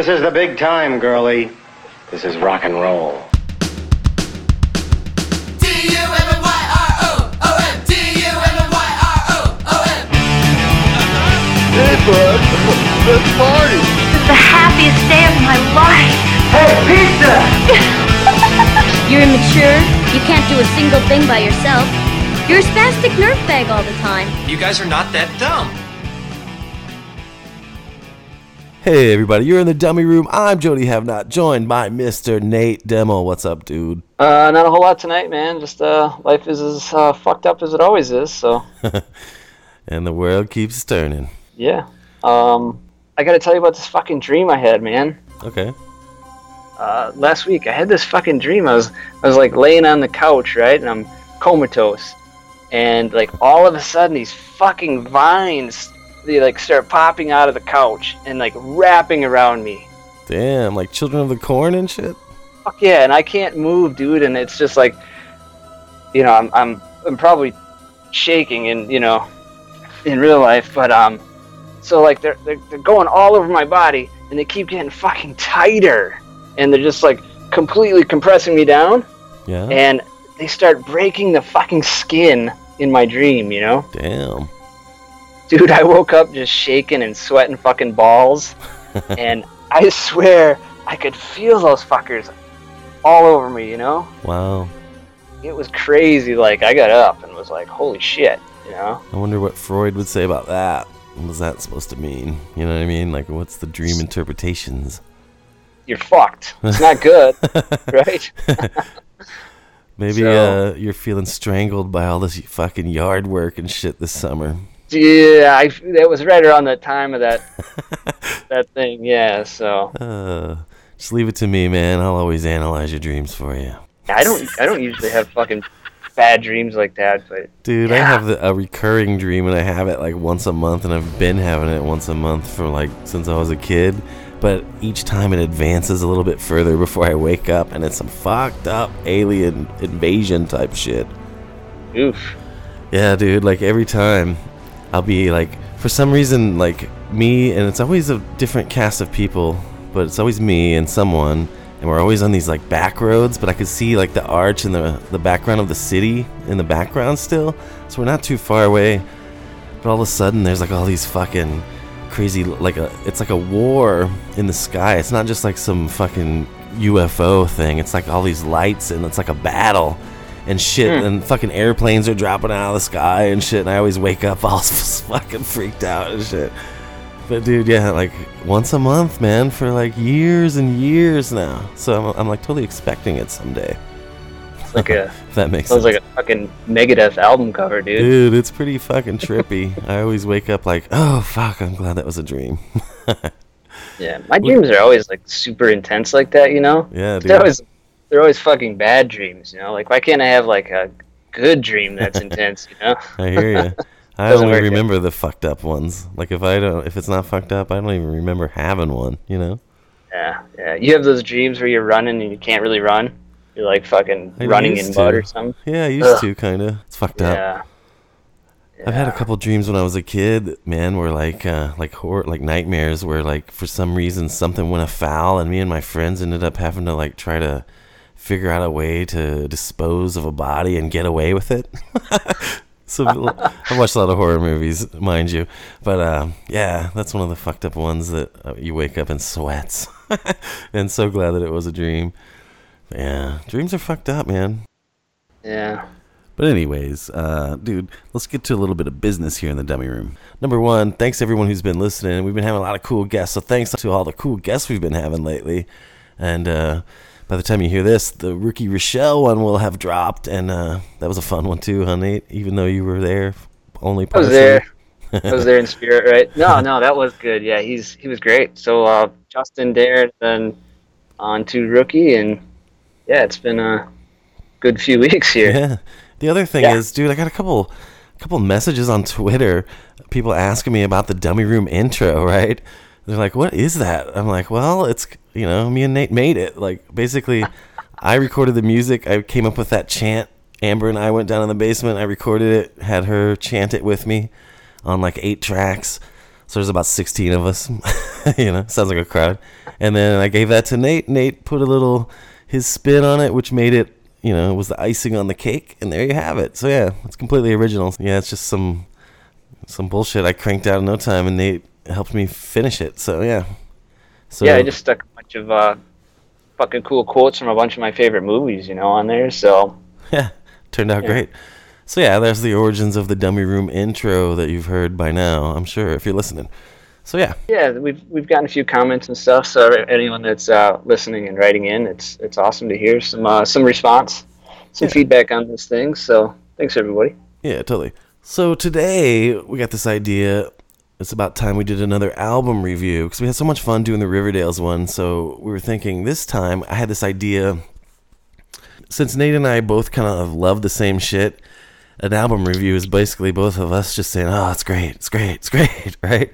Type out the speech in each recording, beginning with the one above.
This is the big time, girlie. This is rock and roll. D-U-M-M-Y-R-O-O-M. D-U-M-M-Y-R-O-O-M. Hey, bud. Let's party. This is the happiest day of my life. Hey, pizza! You're immature. You can't do a single thing by yourself. You're a spastic nerf bag all the time. You guys are not that dumb. Hey everybody, you're in the Dummy Room. I'm Jody Hav-Not, joined by Mr. Nate Demo. What's up, dude? Not a whole lot tonight, man. Just life is as fucked up as it always is, so. And the world keeps turning. Yeah. I gotta tell you about this fucking dream I had, man. Okay. Last week, I had this fucking dream. I was like laying on the couch, right? And I'm comatose. And like all of a sudden, these fucking vines, they like start popping out of the couch and like wrapping around me. Damn, like Children of the Corn and shit. Fuck yeah, and I can't move, dude. And it's just like, you know, I'm probably shaking, and you know, in real life. But so like they're going all over my body, and they keep getting fucking tighter, and they're just like completely compressing me down. Yeah. And they start breaking the fucking skin in my dream, you know. Damn. Dude, I woke up just shaking and sweating fucking balls, and I swear I could feel those fuckers all over me, you know? Wow. It was crazy. Like, I got up and was like, holy shit, you know? I wonder what Freud would say about that. What was that supposed to mean? You know what I mean? Like, what's the dream interpretations? You're fucked. It's not good, right? Maybe so, you're feeling strangled by all this fucking yard work and shit this summer. Yeah, that was right around the time of that thing, yeah, so. Just leave it to me, man. I'll always analyze your dreams for you. I don't usually have fucking bad dreams like that, but. Dude, yeah. I have a recurring dream, and I have it like once a month, and I've been having it once a month for like since I was a kid. But each time it advances a little bit further before I wake up, and it's some fucked up alien invasion type shit. Oof. Yeah, dude, like every time. I'll be like, for some reason, like me, and it's always a different cast of people, but it's always me and someone, and we're always on these like back roads, but I could see like the arch and the background of the city in the background still, so we're not too far away, but all of a sudden there's like all these fucking crazy, like it's like a war in the sky. It's not just like some fucking UFO thing, it's like all these lights and it's like a battle. And shit, and fucking airplanes are dropping out of the sky and shit, and I always wake up all fucking freaked out and shit. But dude, yeah, like once a month, man, for like years and years now. So I'm like totally expecting it someday. It's like a if that makes sense. Sounds like a fucking Megadeth album cover, dude. Dude, it's pretty fucking trippy. I always wake up like, oh fuck, I'm glad that was a dream. Yeah, my dreams are always like super intense like that, you know? Yeah, dude. They're always fucking bad dreams, you know? Like, why can't I have, like, a good dream that's intense, you know? I hear you. I only remember the fucked up ones. Like, if it's not fucked up, I don't even remember having one, you know? Yeah. You have those dreams where you're running and you can't really run? You're, like, fucking running in mud or something? Yeah, I used to, kind of. It's fucked up. Yeah. I've had a couple dreams when I was a kid, man, where, like horror, like nightmares where, like, for some reason something went afoul, and me and my friends ended up having to, like, try to figure out a way to dispose of a body and get away with it. So I watched a lot of horror movies, mind you, but yeah, that's one of the fucked up ones that you wake up and sweats. And so glad that it was a dream. Yeah, dreams are fucked up, man. Yeah. But anyways, dude, let's get to a little bit of business here in the Dummy Room. Number one, thanks to everyone who's been listening. We've been having a lot of cool guests, so thanks to all the cool guests we've been having lately. And by the time you hear this, the Rookie Rochelle one will have dropped, and that was a fun one too, huh, Nate? Even though you were there, only person. I was there in spirit, right? No, that was good. Yeah, he was great. So Justin Dare, then on to Rookie, and yeah, it's been a good few weeks here. Yeah. The other thing is, dude, I got a couple messages on Twitter, people asking me about the Dummy Room intro, right? They're like, what is that? I'm like, well, it's, you know, me and Nate made it. Like, basically, I recorded the music. I came up with that chant. Amber and I went down in the basement. I recorded it, had her chant it with me on like 8 tracks. So there's about 16 of us. You know, sounds like a crowd. And then I gave that to Nate. Nate put a little his spin on it, which made it, you know, it was the icing on the cake. And there you have it. So yeah, it's completely original. Yeah, it's just some bullshit I cranked out in no time, and Nate helped me finish it. So yeah. So yeah, I just stuck a bunch of fucking cool quotes from a bunch of my favorite movies, you know, on there. So yeah, turned out great. So yeah, there's the origins of the Dummy Room intro that you've heard by now, I'm sure, if you're listening. So yeah. Yeah, we've gotten a few comments and stuff. So anyone that's listening and writing in, it's awesome to hear some response, some feedback on this thing. So thanks everybody. Yeah, totally. So today we got this idea. It's about time we did another album review because we had so much fun doing the Riverdale's one. So we were thinking this time I had this idea. Since Nate and I both kind of love the same shit, an album review is basically both of us just saying, oh, it's great, it's great, it's great, right?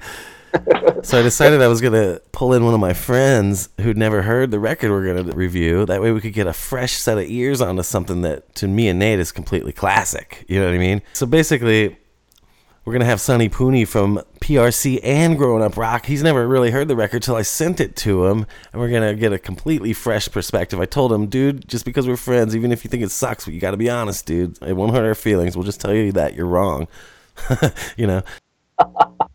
So I decided I was going to pull in one of my friends who'd never heard the record we're going to review. That way we could get a fresh set of ears onto something that, to me and Nate, is completely classic. You know what I mean? So basically, we're going to have Sonny Poonie from PRC and Growing Up Rock. He's never really heard the record till I sent it to him, and we're going to get a completely fresh perspective. I told him, dude, just because we're friends, even if you think it sucks, you got to be honest, dude. It won't hurt our feelings. We'll just tell you that you're wrong. You know?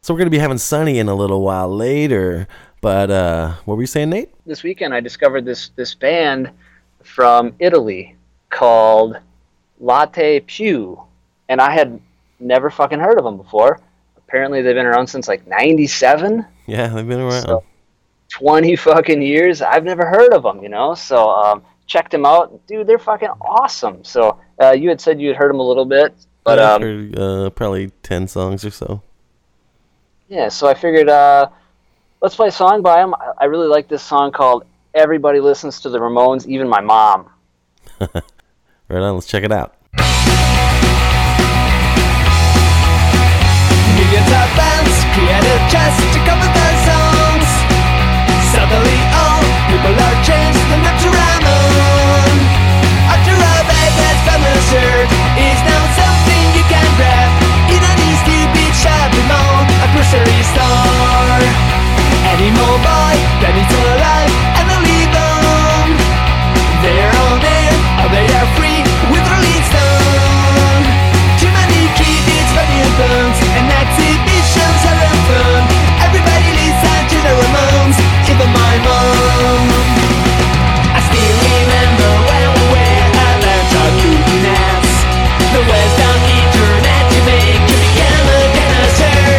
So we're going to be having Sonny in a little while later, but what were you saying, Nate? This weekend I discovered this band from Italy called Latte Piu, and I had never fucking heard of them before. Apparently they've been around since like 97. Yeah, they've been around. So 20 fucking years. I've never heard of them, you know, so checked them out. Dude, they're fucking awesome. So you had said you had heard them a little bit, but I've heard, probably 10 songs or so. Yeah, so I figured, let's play a song by him. I really like this song called Everybody Listens to the Ramones, Even My Mom. Right on, let's check it out. Millions of bands created just to cover their songs. Suddenly all people are changed to not to Ramon. After all that has been assured, is now something you can grab. In an easy beach shop remote, a grocery store. Any more boy that needs all alive, and I'll leave them. They're all there, or they are free with their leads down. Too many kids, funny burns, and exhibitions are in fun. Everybody listens to the Ramones, even my mom. I still remember when we were at the Turkletons. The West Down Internet to make you become a dancer.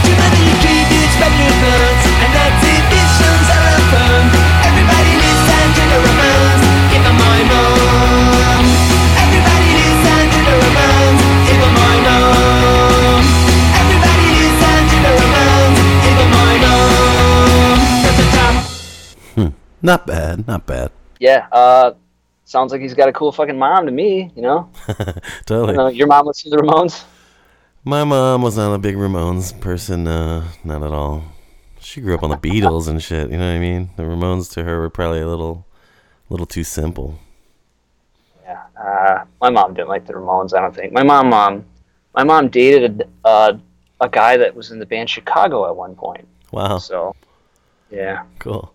Too many kids, funny burns, and exhibitions are in fun. Everybody listen to the Ramones, even my mom. Everybody listen to the Ramones, even my mom. Everybody listen to the Ramones, even my mom. At the top. Not bad, not bad. Yeah, sounds like he's got a cool fucking mom to me, you know? Totally. You know, your mom listens to the Ramones? My mom was not a big Ramones person, not at all. She grew up on the Beatles and shit, you know what I mean? The Ramones to her were probably a little too simple. Yeah, my mom didn't like the Ramones, I don't think. My mom dated a guy that was in the band Chicago at one point. Wow. So, yeah. Cool.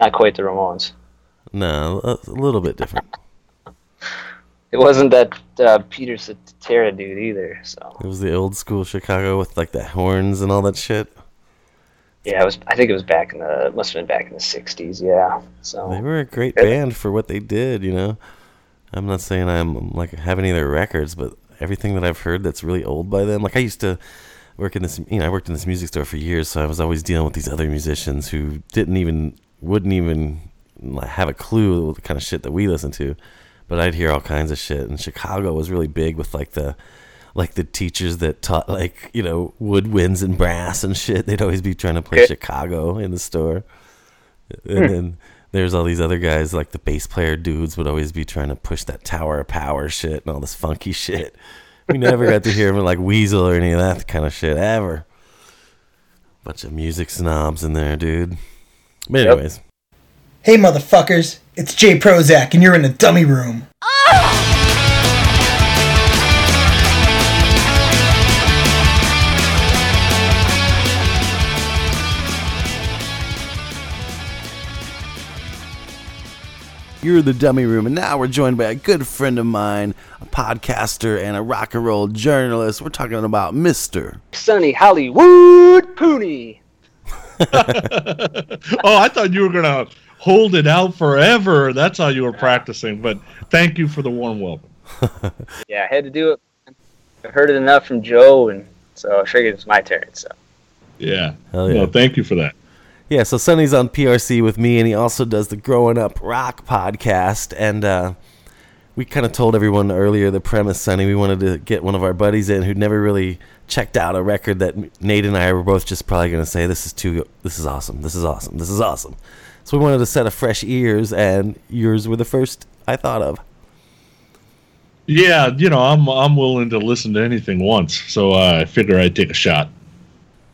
Not quite the Ramones. No, a little bit different. It wasn't that Peter Cetera dude either, so. It was the old school Chicago with like the horns and all that shit. Yeah, I think it was must have been back in the 60s, yeah. So they were a great band for what they did, you know. I'm not saying I'm like have any of their records, but everything that I've heard that's really old by them, like I used to work in this, you know, I worked in this music store for years, so I was always dealing with these other musicians who wouldn't even have a clue the kind of shit that we listened to, but I'd hear all kinds of shit. And Chicago was really big with like the teachers that taught, like, you know, woodwinds and brass and shit. They'd always be trying to play Chicago in the store. And then there's all these other guys, like the bass player dudes would always be trying to push that Tower of Power shit and all this funky shit. We never got to hear them like Weasel or any of that kind of shit ever. Bunch of music snobs in there, dude. But anyways. Yep. Hey motherfuckers, it's Jay Prozac and you're in a dummy room. You're the Dummy Room, and now we're joined by a good friend of mine, a podcaster and a rock and roll journalist. We're talking about Mr. Sonny Hollywood Poonie. Oh, I thought you were going to hold it out forever. That's how you were practicing, but thank you for the warm welcome. Yeah, I had to do it. I heard it enough from Joe, and so I figured it's my turn. So, yeah. Hell yeah. Well, thank you for that. Yeah, so Sonny's on PRC with me, and he also does the Growing Up Rock podcast. And we kind of told everyone earlier the premise, Sonny. We wanted to get one of our buddies in who'd never really checked out a record that Nate and I were both just probably going to say, this is awesome. So we wanted a set of fresh ears, and yours were the first I thought of. Yeah, you know, I'm willing to listen to anything once, so I figure I'd take a shot.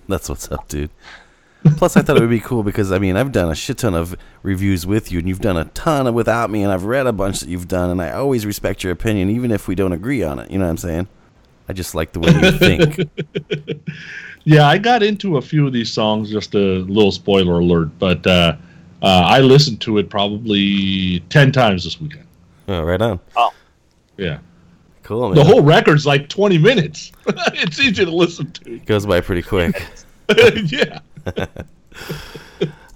That's what's up, dude. Plus, I thought it would be cool because, I mean, I've done a shit ton of reviews with you, and you've done a ton without me, and I've read a bunch that you've done, and I always respect your opinion, even if we don't agree on it. You know what I'm saying? I just like the way you think. Yeah, I got into a few of these songs, just a little spoiler alert, but I listened to it probably 10 times this weekend. Oh, right on. Oh. Yeah. Cool, man. The whole record's like 20 minutes. It's easy to listen to. It goes by pretty quick. Yeah.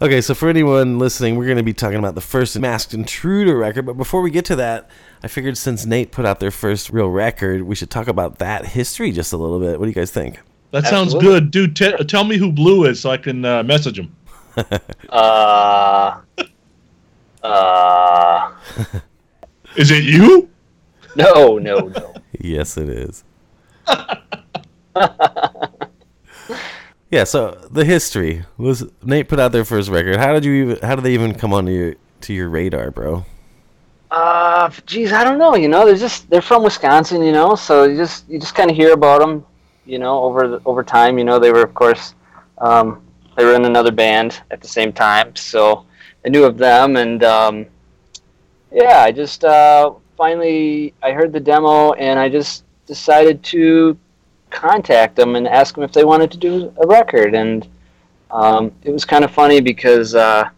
Okay, so for anyone listening, we're going to be talking about the first Masked Intruder record, but before we get to that, I figured since Nate put out their first real record, we should talk about that history just a little bit. What do you guys think? That sounds good. Dude, tell me who Blue is so I can message him. Is it you? No. Yes, it is. Yeah, so the history was Nate put out their first record. How did they even come onto your radar, bro? Geez, I don't know. You know, they're from Wisconsin. You know, so you just kind of hear about them. You know, over time. You know, they were of course they were in another band at the same time, so I knew of them. And yeah, I just finally I heard the demo, and I just decided to contact them and ask them if they wanted to do a record. And it was kind of funny because I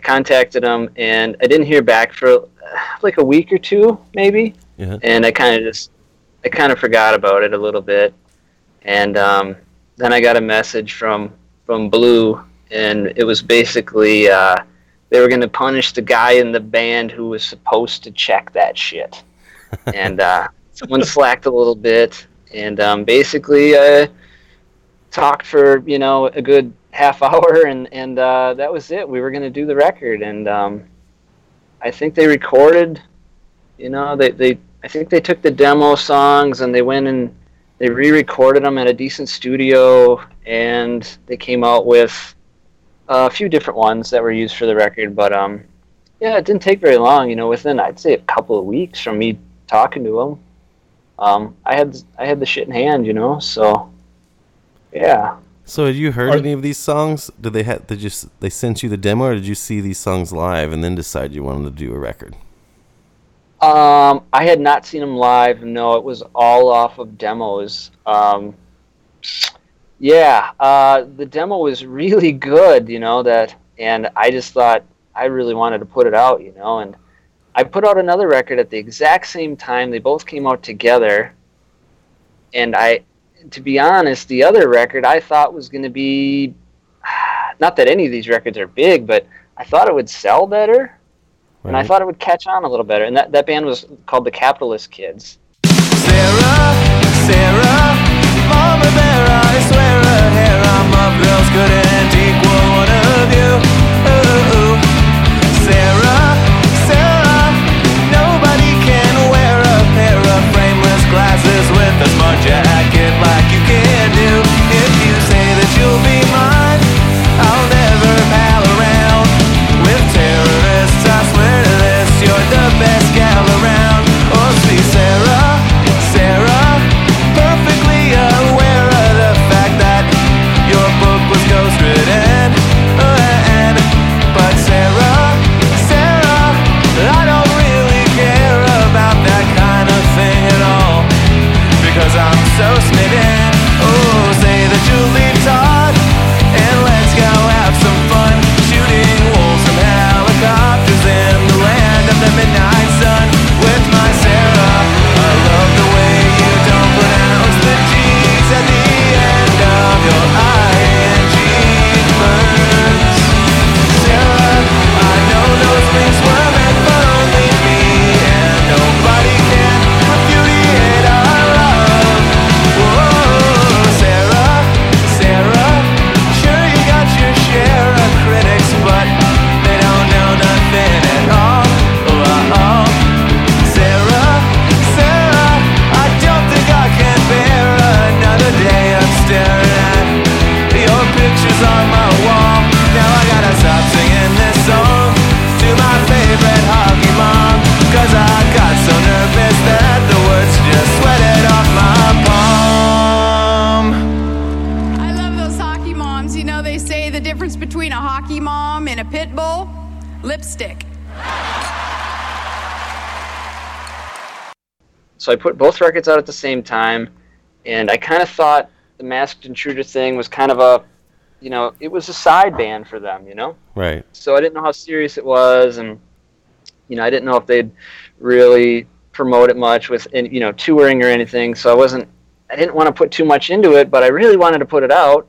contacted them and I didn't hear back for like a week or two maybe. Yeah. And I kind of forgot about it a little bit, and then I got a message from Blue, and it was basically they were going to punish the guy in the band who was supposed to check that shit. And someone slacked a little bit. And basically, I talked for, you know, a good half hour, and that was it. We were going to do the record, and I think they recorded, you know, I think they took the demo songs, and they went and they re-recorded them at a decent studio, and they came out with a few different ones that were used for the record. But, yeah, it didn't take very long, you know, within, I'd say, a couple of weeks from me talking to them. I had the shit in hand, you know. So, yeah. So, had you heard any of these songs? Did they sent you the demo, or did you see these songs live and then decide you wanted to do a record? I had not seen them live. No, it was all off of demos. The demo was really good, you know. And I just thought I really wanted to put it out, you know, and I put out another record at the exact same time. They both came out together, and to be honest, the other record I thought was going to be, not that any of these records are big, but I thought it would sell better, and I thought it would catch on a little better, and that band was called the Capitalist Kids. Sarah, Mama Bear, I swear a hair on my bills couldn't equal one of you. Ooh, Sarah. Glasses with as much a jacket like you can do. If you say that you'll be mine, I'll never pal around with terrorists. I swear to this, you're the best gal around. Oh, see, Sarah, perfectly aware of the fact that your book was ghosted and but Sarah. So I put both records out at the same time, and I kind of thought the Masked Intruder thing was kind of a, you know, it was a side band for them, you know? Right. So I didn't know how serious it was, and, you know, I didn't know if they'd really promote it much with, you know, touring or anything, so I didn't want to put too much into it, but I really wanted to put it out.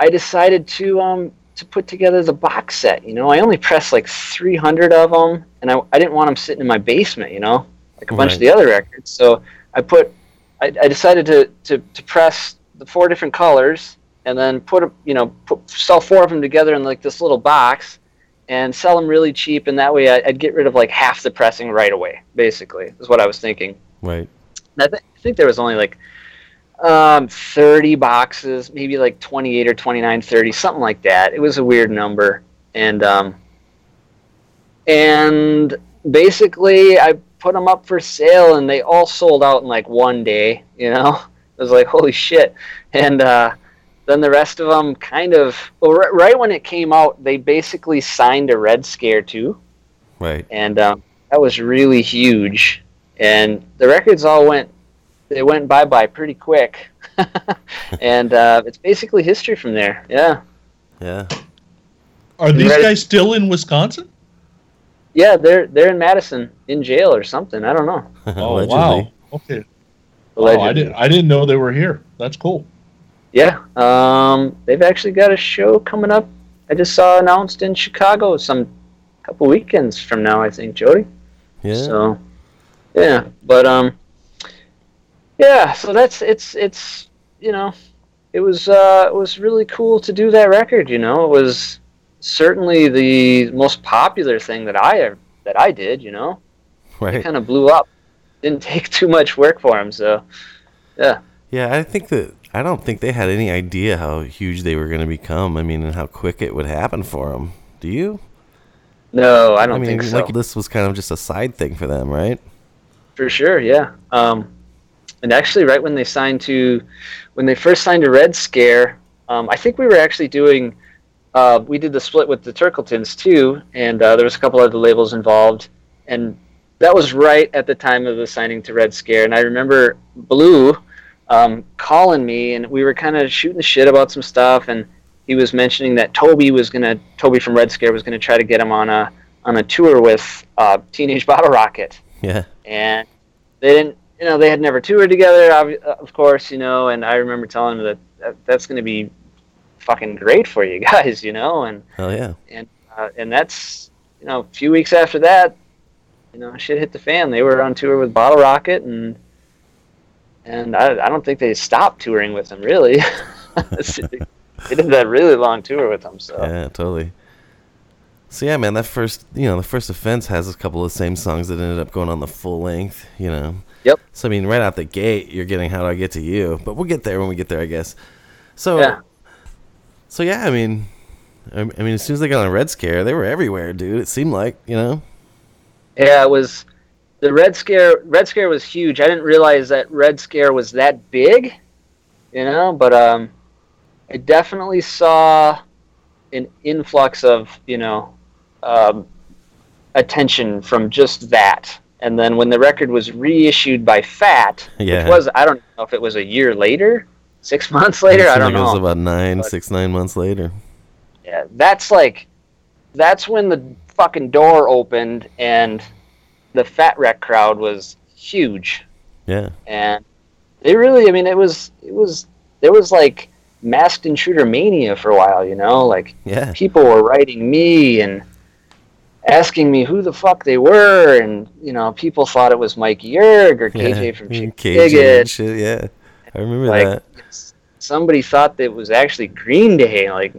I decided to put together the box set, you know? I only pressed like 300 of them, and I didn't want them sitting in my basement, you know? Like a bunch of the other records. So I decided to press the four different colors and then sell four of them together in like this little box and sell them really cheap. And that way I'd get rid of like half the pressing right away, basically, is what I was thinking. Right. And I think there was only like 30 boxes, maybe like 28 or 29, 30, something like that. It was a weird number. And basically I put them up for sale, and they all sold out in like one day, you know? It was like, holy shit. And then the rest of them right when it came out, they basically signed a Red Scare too. Right. And that was really huge. And the records went bye-bye pretty quick. And it's basically history from there, yeah. Yeah. Are these guys still in Wisconsin? Yeah, they're in Madison, in jail or something. I don't know. Oh, wow. Okay. Allegedly. Oh, I didn't know they were here. That's cool. Yeah. They've actually got a show coming up. I just saw announced in Chicago couple weekends from now, I think, Jody. Yeah. So, yeah. But, yeah, so it's you know, it was really cool to do that record, you know. It was certainly the most popular thing that I did, you know. Right. It kind of blew up. Didn't take too much work for him, so yeah. Yeah, I don't think they had any idea how huge they were going to become. I mean, and how quick it would happen for them. Do you? No, I don't think so. Like, this was kind of just a side thing for them, right? For sure, yeah. And actually, right when they first signed to Red Scare, I think we were actually doing. We did the split with the Turkletons too, and there was a couple other labels involved, and that was right at the time of the signing to Red Scare. And I remember Blue calling me, and we were kind of shooting the shit about some stuff, and he was mentioning that Toby from Red Scare was gonna try to get him on a tour with Teenage Bottle Rocket. Yeah. And they didn't, you know, they had never toured together, of course, you know. And I remember telling him that that's gonna be fucking great for you guys, you know. And oh yeah. And that's, you know, a few weeks after that, you know, shit hit the fan. They were on tour with Bottle Rocket, and I don't think they stopped touring with them, really. They did that really long tour with them, so yeah, totally. So yeah, man, the First Offense has a couple of the same songs that ended up going on the full length, you know. Yep. So I mean, right out the gate, you're getting How Do I Get to You, but we'll get there when we get there, I guess. So yeah. So yeah, I mean, as soon as they got on Red Scare, they were everywhere, dude. It seemed like, you know. Yeah, it was the Red Scare. Red Scare was huge. I didn't realize that Red Scare was that big, you know. But I definitely saw an influx of, you know, attention from just that. And then when the record was reissued by Fat, yeah. Which was, I don't know if it was a year later. 6 months later, I don't know. It was about 9 months later. Yeah, that's when the fucking door opened, and the Fat Wreck crowd was huge. Yeah. And they really, I mean, there was like Masked Intruder mania for a while, you know? Like, yeah. People were writing me and asking me who the fuck they were, and, you know, people thought it was Mike Yerg or KJ from Chick. Yeah, I remember that. Somebody thought that it was actually Green Day, like,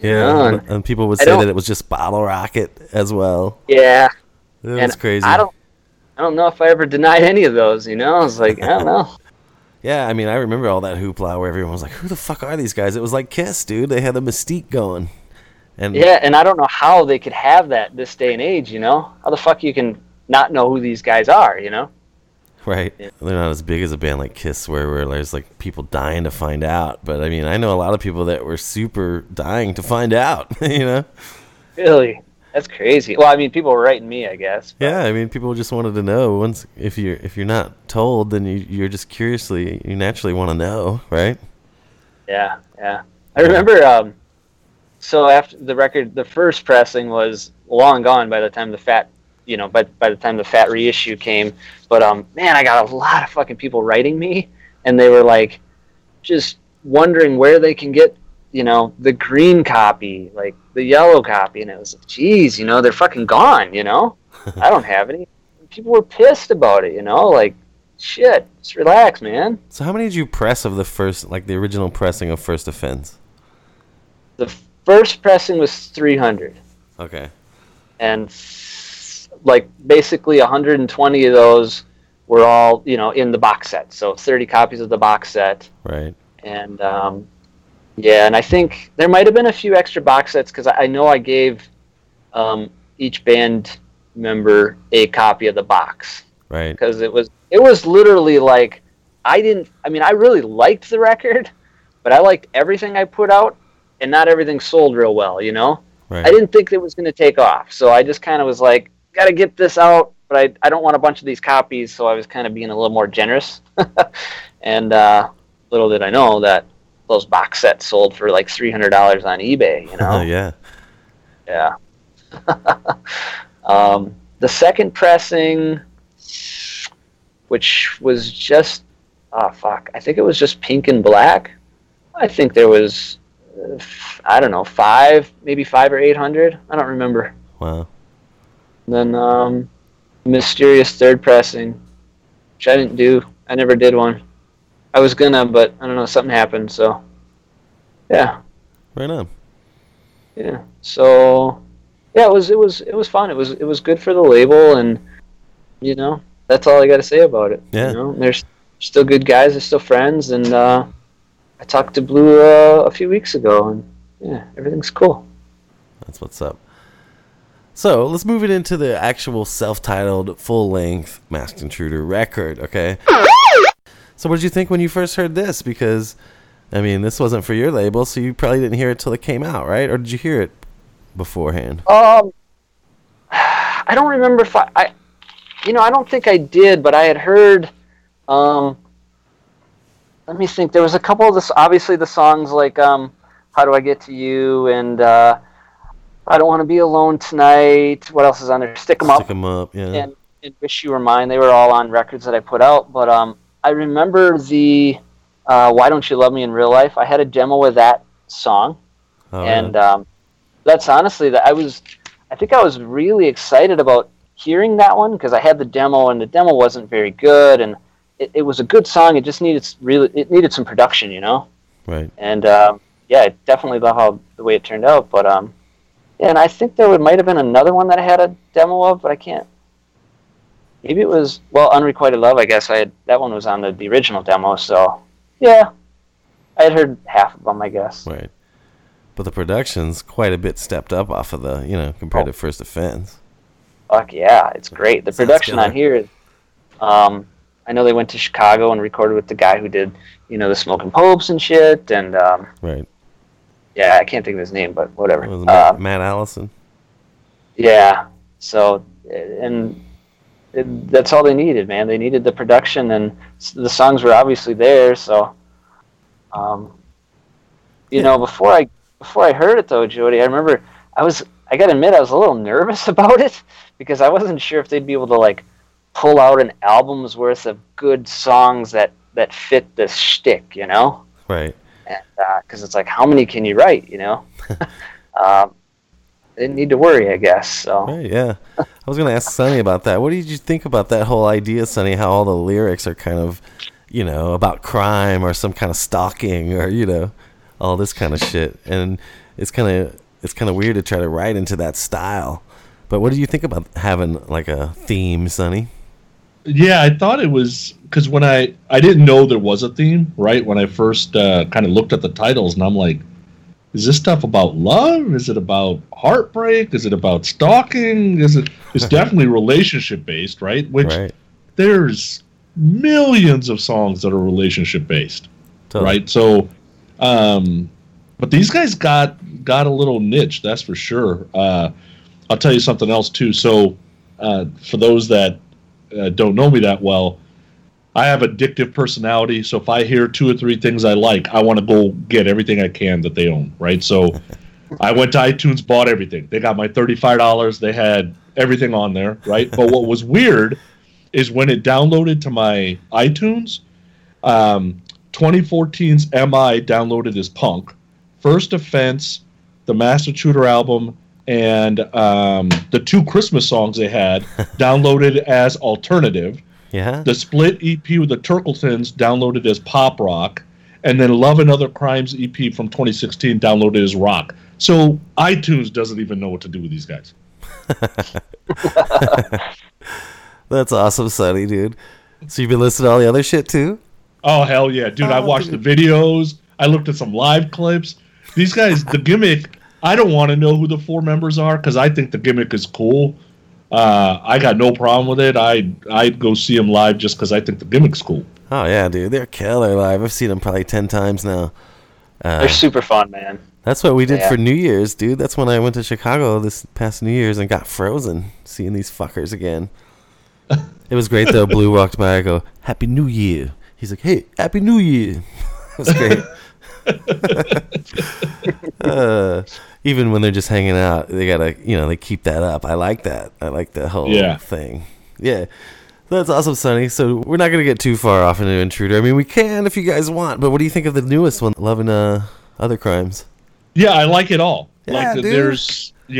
yeah, and people would say that it was just Bottle Rocket as well. Yeah, that's crazy. I don't know if I ever denied any of those. You know, I was like, I don't know. Yeah, I mean, I remember all that hoopla where everyone was like, "Who the fuck are these guys?" It was like Kiss, dude. They had the mystique going. And yeah, and I don't know how they could have that this day and age. You know, how the fuck you can not know who these guys are? You know. Right. They're not as big as a band like Kiss where there's like people dying to find out. But I mean, I know a lot of people that were super dying to find out, you know? Really? That's crazy. Well, I mean, people were writing me, I guess. But. Yeah, I mean, people just wanted to know. Once, if you're not told, then you're just curiously, you naturally want to know, right? Yeah, yeah. I remember. So after the record, the first pressing was long gone by the time the Fat, by the time the Fat reissue came. But man, I got a lot of fucking people writing me, and they were like, just wondering where they can get, the green copy, like the yellow copy, and it was like, geez, they're fucking gone, I don't have any. People were pissed about it, like, shit, just relax, man. So how many did you press of the first, like the original pressing of First Offense? The first pressing was 300. Okay. And like basically 120 of those were all, in the box set. So 30 copies of the box set. Right. And, yeah, and I think there might have been a few extra box sets because I know I gave each band member a copy of the box. Right. Because it was literally like I really liked the record, but I liked everything I put out, and not everything sold real well, Right. I didn't think it was going to take off, so I just kind of was like, got to get this out, but I don't want a bunch of these copies, so I was kind of being a little more generous. And little did I know that those box sets sold for like $300 on eBay, Oh, yeah. Yeah. The second pressing, which was just, I think it was just pink and black. I think there was, 500 or 800. I don't remember. Wow. And then mysterious third pressing, which I didn't do. I never did one. I was gonna, but I don't know, something happened, so yeah. Right on. Yeah. So yeah, it was fun. It was good for the label, and that's all I gotta say about it. Yeah. There's still good guys, they're still friends, and I talked to Blue a few weeks ago, and yeah, everything's cool. That's what's up. So let's move it into the actual self-titled full-length Masked Intruder record, okay? So what did you think when you first heard this? Because, this wasn't for your label, so you probably didn't hear it till it came out, right? Or did you hear it beforehand? I don't remember if I don't think I did, but I had heard, let me think, there was a couple of the songs like, How Do I Get to You, and I Don't Want to Be Alone Tonight. What else is on there? Stick 'Em Up. Stick 'Em Up, yeah. And Wish You Were Mine. They were all on records that I put out, but, I remember the Why Don't You Love Me in Real Life. I had a demo of that song. Oh, and that's honestly, I think I was really excited about hearing that one because I had the demo and the demo wasn't very good. And it was a good song. It just needed some production, Right. And yeah, I definitely love the way it turned out. But yeah, and I think there might have been another one that I had a demo of, but I can't. Maybe it was, Unrequited Love, I guess. That one was on the original demo, so, yeah. I had heard half of them, I guess. Right. But the production's quite a bit stepped up off of the, compared to First Offense. Fuck, yeah. It's great. The production on here is, I know they went to Chicago and recorded with the guy who did, the Smoking Popes and shit, and, Right. Yeah, I can't think of his name, but whatever. It was Matt Allison. Yeah. So, and... that's all they needed, man. They needed the production, and the songs were obviously there. So, before I heard it though, Jody, I remember I gotta admit I was a little nervous about it because I wasn't sure if they'd be able to like pull out an album's worth of good songs that fit this shtick, Right. Because it's like, how many can you write, I didn't need to worry, I guess. So. Right, yeah. I was going to ask Sonny about that. What did you think about that whole idea, Sonny, how all the lyrics are kind of, about crime or some kind of stalking or, all this kind of shit. And it's kind of weird to try to write into that style. But what do you think about having like a theme, Sonny? Yeah, I thought it was because when I didn't know there was a theme, right? When I first kind of looked at the titles and I'm like, is this stuff about love? Is it about heartbreak? Is it about stalking? It's definitely relationship based, right? There's millions of songs that are relationship based, totally. Right? So, but these guys got a little niche, that's for sure. I'll tell you something else too. So for those that don't know me that well, I have addictive personality. So if I hear two or three things I like, I want to go get everything I can that they own. Right. So I went to iTunes, bought everything. They got my $35. They had everything on there. Right. But what was weird is when it downloaded to my iTunes, 2014's MI downloaded as punk, First Offense, the Masked Intruder album, and the two Christmas songs they had downloaded as alternative. Yeah. The Split EP with the Turkletons downloaded as pop rock, and then Love and Other Crimes EP from 2016 downloaded as rock. So iTunes doesn't even know what to do with these guys. That's awesome, Sonny, dude. So you've been listening to all the other shit too? Oh, hell yeah, dude. I watched the videos. I looked at some live clips. These guys, the gimmick, I don't want to know who the four members are because I think the gimmick is cool. I got no problem with it. I'd go see them live just because I think the gimmick's cool. Oh, yeah, dude. They're killer live. I've seen them probably 10 times now. They're super fun, man. That's what we did for New Year's, dude. That's when I went to Chicago this past New Year's and got frozen seeing these fuckers again. It was great, though. Blue walked by. I go, Happy New Year. He's like, hey, Happy New Year. It was great. Even when they're just hanging out, they gotta, you know, they keep that up. I like that. I like the whole thing. Yeah. That's awesome, Sonny. So we're not going to get too far off into Intruder. I mean, we can if you guys want, but what do you think of the newest one, Love and Other Crimes? Yeah, I like it all. Yeah, like, dude.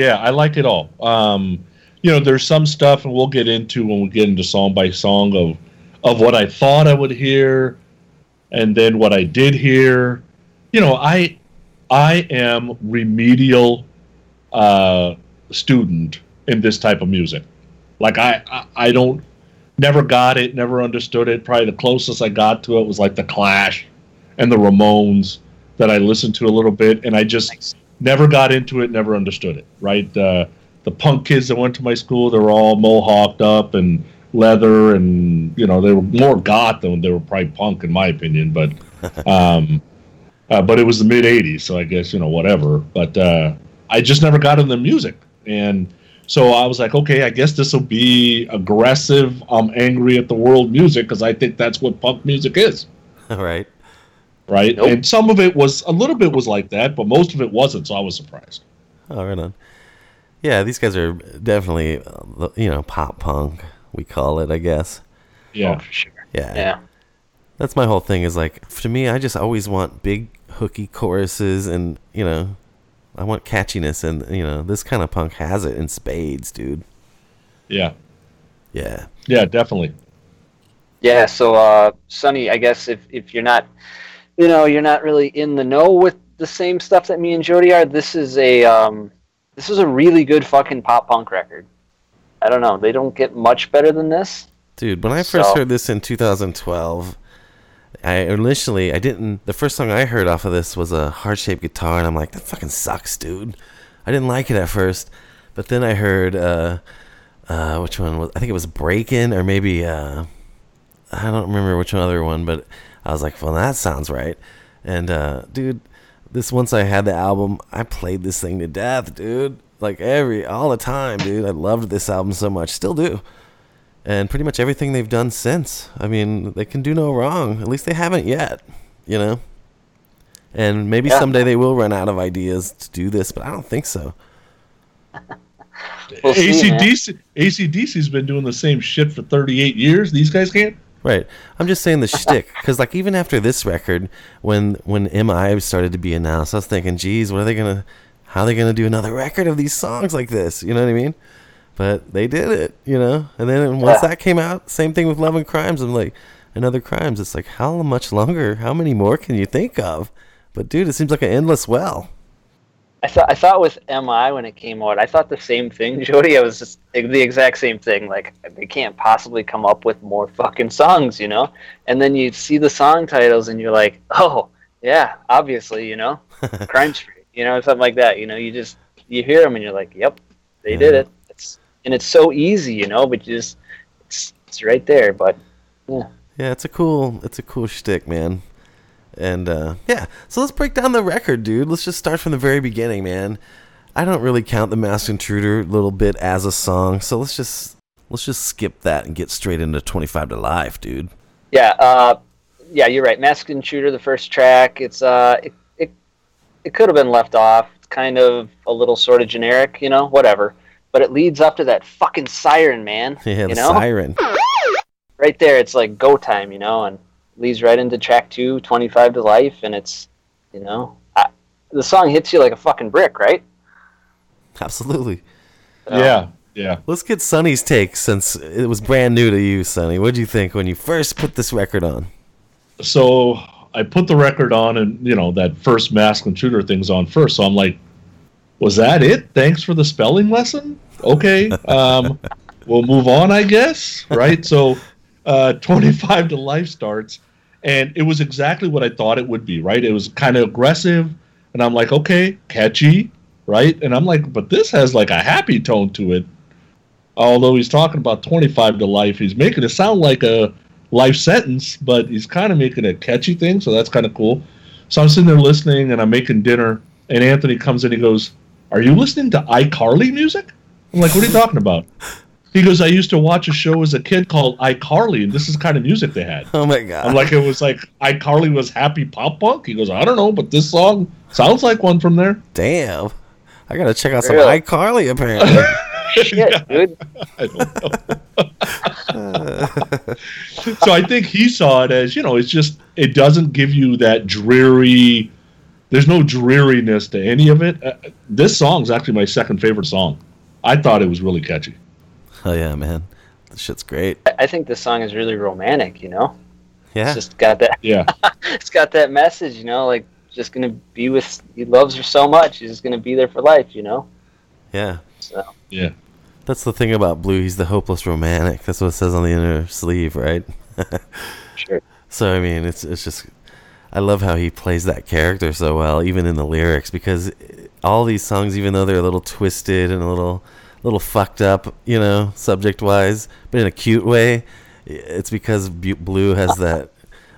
I like it all. You know, there's some stuff, and we'll get into when we get into song by song of what I thought I would hear, and then what I did hear. You know, I am remedial student in this type of music. Like I don't never got it, never understood it. Probably the closest I got to it was like the Clash and the Ramones that I listened to a little bit, and I just never got into it, never understood it. Right. The punk kids that went to my school, they were all mohawked up and leather, and, you know, they were more goth than they were probably punk, in my opinion. But it was the mid-'80s, so I guess, you know, whatever. But I just never got into the music. And so I was like, okay, I guess this will be aggressive, I'm angry at the world music, because I think that's what punk music is. Right. Right? Nope. And some of it was, a little bit was like that, but most of it wasn't, so I was surprised. Oh, right on. Yeah, these guys are definitely, you know, pop punk, we call it, I guess. Yeah, for sure. Yeah. That's my whole thing is, like, to me, I just always want big, hooky choruses and, you know, I want catchiness. And, you know, this kind of punk has it in spades, dude. Yeah. Yeah. Yeah, definitely. Yeah, so, Sonny, I guess if you're not, you know, you're not really in the know with the same stuff that me and Jody are, this is a... This is a really good fucking pop punk record. I don't know. They don't get much better than this. Dude, when I first heard this in 2012, I didn't... The first song I heard off of this was a heart-shaped guitar, and I'm like, that fucking sucks, dude. I didn't like it at first. But then I heard... which one was... I think it was Breakin', or maybe... I don't remember which other one, but I was like, well, that sounds right. And, dude... This once I had the album, I played this thing to death, dude. Like all the time, dude. I loved this album so much, still do. And pretty much everything they've done since. I mean, they can do no wrong. At least they haven't yet, you know. And maybe someday they will run out of ideas to do this, but I don't think so. We'll see, ACDC's been doing the same shit for 38 years. These guys can't. Right. I'm just saying the shtick, because, like, even after this record, when MI started to be announced, I was thinking, geez, how are they going to do another record of these songs like this? You know what I mean? But they did it, you know? And then once that came out, same thing with Love and Crimes. I'm like, and Other Crimes. It's like, how much longer? How many more can you think of? But, dude, it seems like an endless well. I thought with MI when it came out, I thought the same thing, Jody. I was just the exact same thing. Like, they can't possibly come up with more fucking songs, you know? And then you see the song titles and you're like, oh, yeah, obviously, you know? Crime Spree, you know, something like that. You know, you hear them and you're like, yep, they did it. It's so easy, you know, but you just, it's right there, but yeah. Yeah, it's a cool shtick, man. And so let's break down the record, dude. Let's just start from the very beginning, man. I don't really count the Masked Intruder little bit as a song, so let's just skip that and get straight into 25 to Life, dude. Yeah, you're right. Masked Intruder, the first track, it's it could have been left off. It's kind of a little sort of generic, you know, whatever. But it leads up to that fucking siren, man. Yeah, the siren. Right there, it's like go time, you know, and leads right into track 2, 25 to Life, and it's, you know, the song hits you like a fucking brick, right? Absolutely. Yeah. Let's get Sonny's take, since it was brand new to you, Sonny. What did you think when you first put this record on? So I put the record on, and, you know, that first Masked Intruder thing's on first, so I'm like, was that it? Thanks for the spelling lesson? Okay. We'll move on, I guess, right? So 25 to Life starts, and it was exactly what I thought it would be, right? It was kind of aggressive, and I'm like, okay, catchy, right? And I'm like, but this has like a happy tone to it. Although he's talking about 25 to life, he's making it sound like a life sentence, but he's kind of making a catchy thing, so that's kind of cool. So I'm sitting there listening, and I'm making dinner, and Anthony comes in, he goes, "Are you listening to iCarly music?" I'm like, what are you talking about? He goes, "I used to watch a show as a kid called iCarly, and this is the kind of music they had." Oh, my God. I'm like, it was like iCarly was happy pop punk? He goes, "I don't know, but this song sounds like one from there." Damn. I got to check out some iCarly, apparently. Shit, dude. I don't know. So I think he saw it as, you know, it's just, it doesn't give you that dreary, there's no dreariness to any of it. This song's actually my second favorite song. I thought it was really catchy. Oh yeah, man. This shit's great. I think this song is really romantic, you know? Yeah. It's just got that it's got that message, you know, like just gonna be with, he loves her so much, he's just gonna be there for life, you know? Yeah. So yeah. That's the thing about Blue, he's the hopeless romantic. That's what it says on the inner sleeve, right? Sure. So I mean it's just, I love how he plays that character so well, even in the lyrics, because all these songs, even though they're a little twisted and a little fucked up, you know, subject-wise, but in a cute way. It's because Blue has that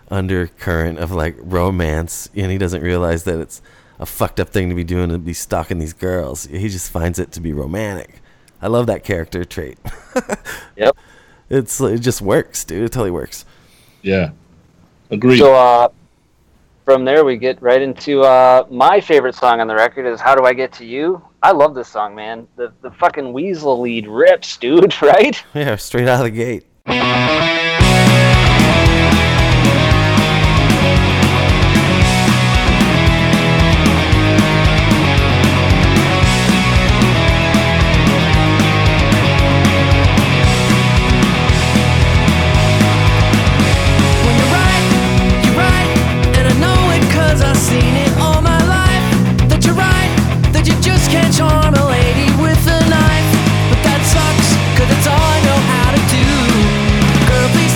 undercurrent of, like, romance, and he doesn't realize that it's a fucked up thing to be doing, to be stalking these girls. He just finds it to be romantic. I love that character trait. Yep. It just works, dude. It totally works. Yeah. Agreed. So, from there, we get right into my favorite song on the record is How Do I Get to You? I love this song, man. The fucking Weasel lead rips, dude, right? Yeah, straight out of the gate. Girl, please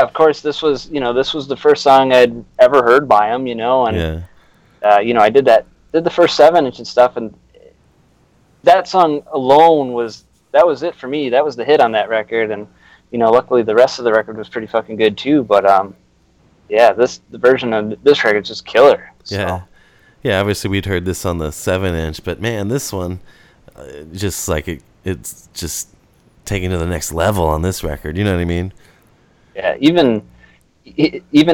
yeah, of course, this was, you know, this was the first song I'd ever heard by him, you know, and, you know, I did the first 7-inch and stuff, and that song alone was, that was it for me. That was the hit on that record, and, you know, luckily the rest of the record was pretty fucking good too, but, yeah, the version of this record is just killer. So. Yeah. Yeah, obviously we'd heard this on the 7-inch, but man, this one, just like, it's just taken to the next level on this record, you know what I mean? Yeah, even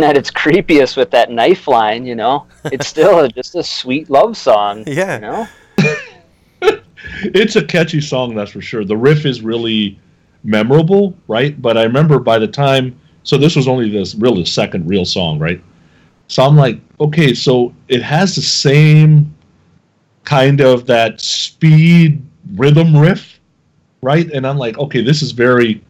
at its creepiest with that knife line, you know, it's still just a sweet love song. Yeah. You know? It's a catchy song, that's for sure. The riff is really memorable, right? But I remember by the time, so this was only this really second real song, right? So I'm like, okay, so it has the same kind of that speed rhythm riff, right? And I'm like, okay, this is very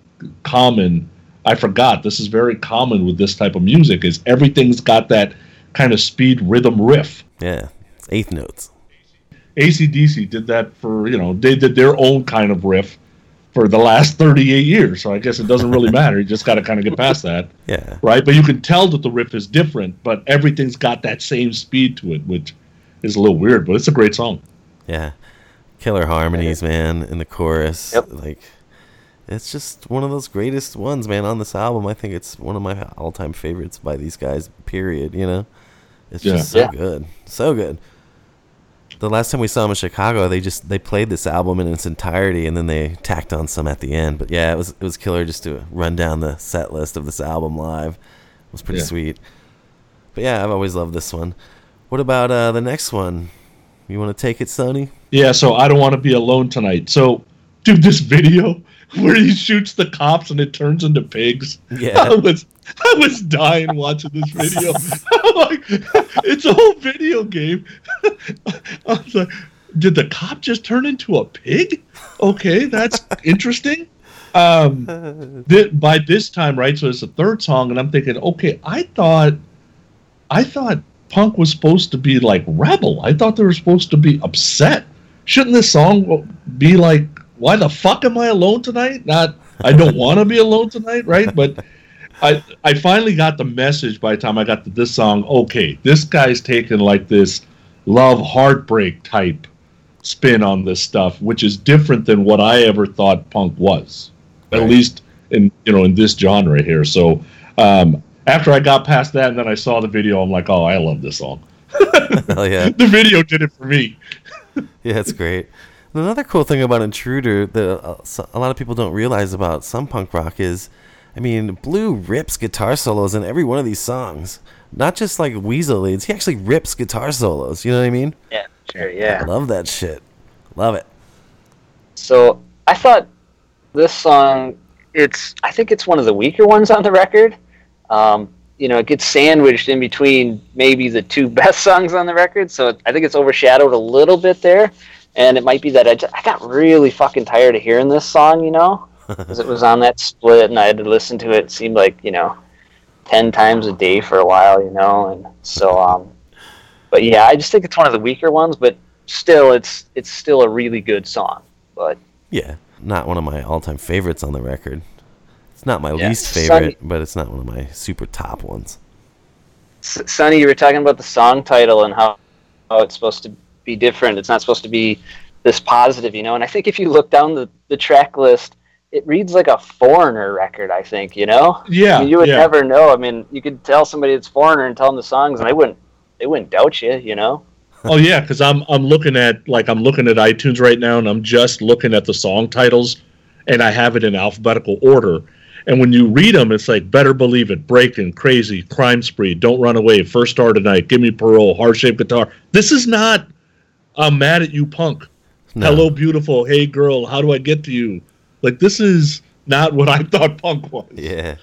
common. I forgot this is very common with this type of music, is everything's got that kind of speed rhythm riff. Yeah, it's eighth notes. AC/DC did that for, you know, they did their own kind of riff for the last 38 years, so I guess it doesn't really matter. You just got to kind of get past that, yeah, right? But you can tell that the riff is different, but everything's got that same speed to it, which is a little weird, but it's a great song. Yeah, killer harmonies, man, in the chorus. Yep. Like, it's just one of those greatest ones, man, on this album. I think it's one of my all-time favorites by these guys, period, you know? It's just so good. So good. The last time we saw them in Chicago, they played this album in its entirety, and then they tacked on some at the end. But yeah, it was killer just to run down the set list of this album live. It was pretty sweet. But yeah, I've always loved this one. What about the next one? You want to take it, Sonny? Yeah, so I Don't Want to Be Alone Tonight. So, dude, this video where he shoots the cops and it turns into pigs. Yeah. I was dying watching this video. I'm like, it's a whole video game. I was like, did the cop just turn into a pig? Okay, that's interesting. By this time, right, so it's the third song, and I'm thinking, okay, I thought punk was supposed to be like rebel. I thought they were supposed to be upset. Shouldn't this song be like, why the fuck am I alone tonight? Not, I don't want to be alone tonight, right? But I finally got the message by the time I got to this song. Okay, this guy's taking like this love heartbreak type spin on this stuff, which is different than what I ever thought punk was, at least in, you know, in this genre here. So after I got past that and then I saw the video, I'm like, oh, I love this song. Hell yeah. The video did it for me. Yeah, it's great. Another cool thing about Intruder that a lot of people don't realize about some punk rock is, I mean, Blue rips guitar solos in every one of these songs. Not just like weasel leads. He actually rips guitar solos. You know what I mean? Yeah, sure, yeah. I love that shit. Love it. So I thought this song, I think it's one of the weaker ones on the record. You know, it gets sandwiched in between maybe the two best songs on the record. So I think it's overshadowed a little bit there. And it might be that I got really fucking tired of hearing this song, you know, because it was on that split and I had to listen to it, it seemed like, you know, 10 times a day for a while, you know, and so, but yeah, I just think it's one of the weaker ones, but still, it's still a really good song, but. Yeah, not one of my all-time favorites on the record. It's not my least favorite, but it's not one of my super top ones. Sonny, you were talking about the song title and how it's supposed to be different. It's not supposed to be this positive, you know, and I think if you look down the track list, it reads like a Foreigner record, I think, you know? Yeah. I mean, you would never know. I mean, you could tell somebody it's Foreigner and tell them the songs and they wouldn't doubt you, you know? Oh yeah, because I'm looking at iTunes right now and I'm just looking at the song titles and I have it in alphabetical order. And when you read them, it's like Better Believe It, Breakin', Crazy, Crime Spree, Don't Run Away, First Star Tonight, Give Me Parole, Heart Shaped Guitar. This is not I'm Mad at You Punk. No. Hello Beautiful. Hey Girl. How Do I Get to You? Like, this is not what I thought punk was. Yeah.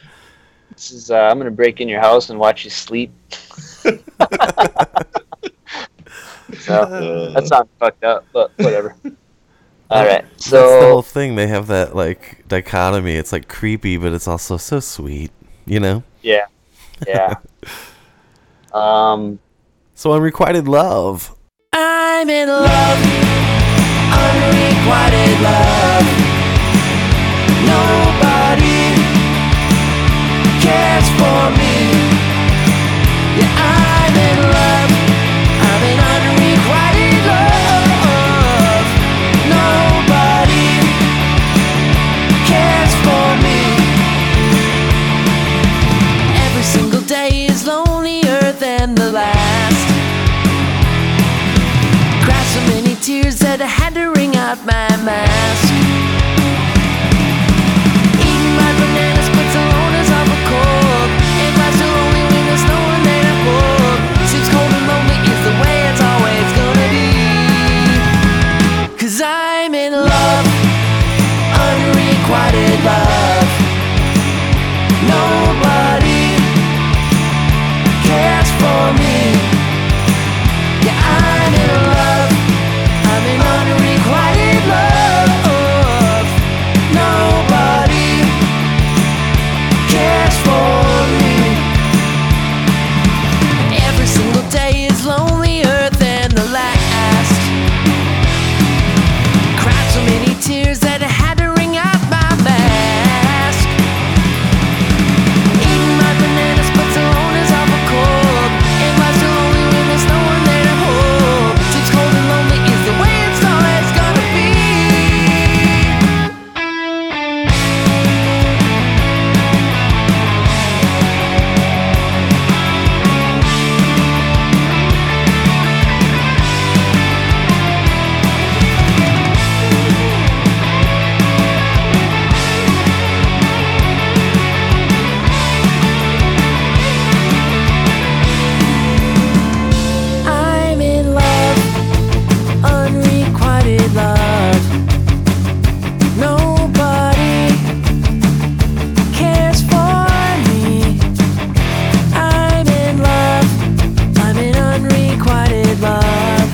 This is I'm going to break in your house and watch you sleep. So, that sounds fucked up, but whatever. All right. So that's the whole thing. They have that like dichotomy. It's like creepy, but it's also so sweet, you know? Yeah. Yeah. So Unrequited Love. I'm in love, unrequited love. Nobody cares just for me. Yeah, I'm in love. I'm in unrequited love. Nobody cares for me. Every single day is lonelier than the last. Cried so many tears that I had to wring out my mask. Eating my banana splits alone is awful cold. Am I so lonely when there's no one there to hold? Seems cold and lonely is the way it's always gonna be. 'Cause I'm in love, unrequited love. Nobody cares for me. Yeah, I'm in love. I'm in unrequited love. Nobody cares for me. Every single day is lonelier than the last. Cried so many tears that I had to wring out my mask. Eating my banana splits alone is awful cold. Am I so lonely when there's no one there to hold? Seems cold and lonely is the way it's always gonna be. I'm in love, unrequited love. Nobody cares for me. I'm in love, I'm in unrequited love.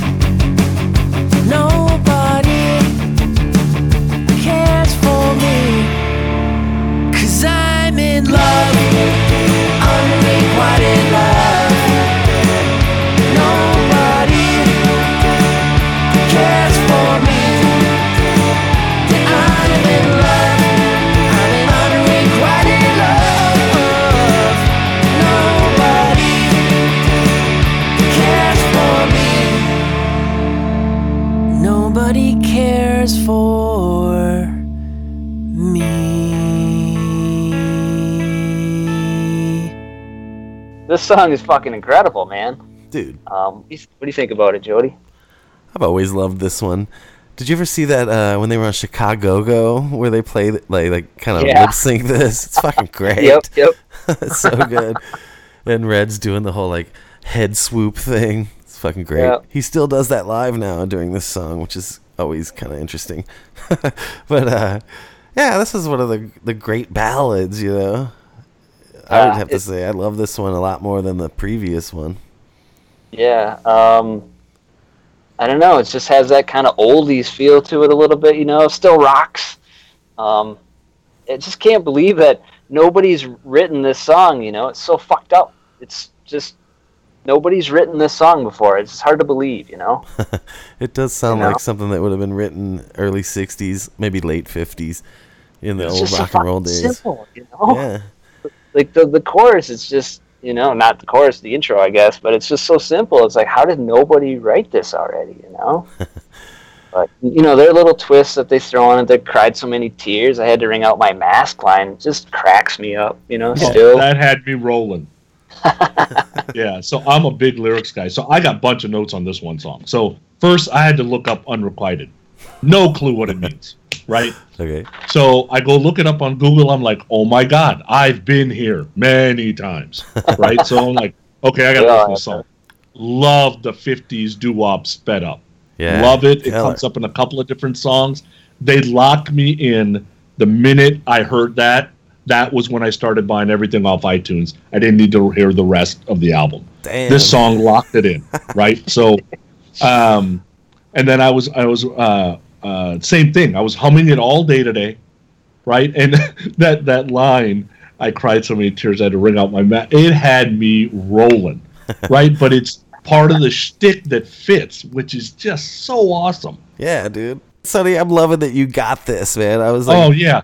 Nobody cares for me. 'Cause I'm in love, unrequited love. Nobody cares for me. Yeah, I'm in love, I'm in unrequited love. Nobody cares for me. Nobody cares for me. This song is fucking incredible, man. Dude, What do you think about it, Jody? I've always loved this one. Did you ever see that when they were on Chicago Go, where they played like kind of Yeah. lip sync this? It's fucking great. Yep. It's so good. And Red's doing the whole like head swoop thing. It's fucking great. Yep. He still does that live now during this song, which is always kind of interesting. But yeah, this is one of the great ballads. You know, I would have to say I love this one a lot more than the previous one. Yeah, I don't know. It just has that kind of oldies feel to it a little bit, you know. Still rocks. I just can't believe that nobody's written this song. You know, it's so fucked up. It's just nobody's written this song before. It's just hard to believe, you know. It does sound like something that would have been written early '60s, maybe late '50s, in the old rock and roll days. Simple, you know. Yeah. Like the chorus, it's just. You know, not the chorus, the intro, I guess, but it's just so simple. It's like, how did nobody write this already, you know? But, you know, their little twists that they throw on it, that cried so many tears, I had to wring out my mask line, just cracks me up, you know, still. That had me rolling. Yeah, so I'm a big lyrics guy. So I got a bunch of notes on this one song. So first, I had to look up unrequited. No clue what it means, right? Okay. So I go look it up on Google. I'm like, oh my God, I've been here many times, right? So I'm like, okay, I got to listen to this song. Love the 50s doo-wop sped up. Yeah. Love it. It comes up in a couple of different songs. They locked me in the minute I heard that. That was when I started buying everything off iTunes. I didn't need to hear the rest of the album. Damn. This song locked it in, right? So, and then I was same thing. I was humming it all day today, right? And that line, I cried so many tears I had to wring out my mask. It had me rolling, right? But it's part of the shtick that fits, which is just so awesome. Yeah, dude. Sonny, I'm loving that you got this, man. I was like, oh yeah,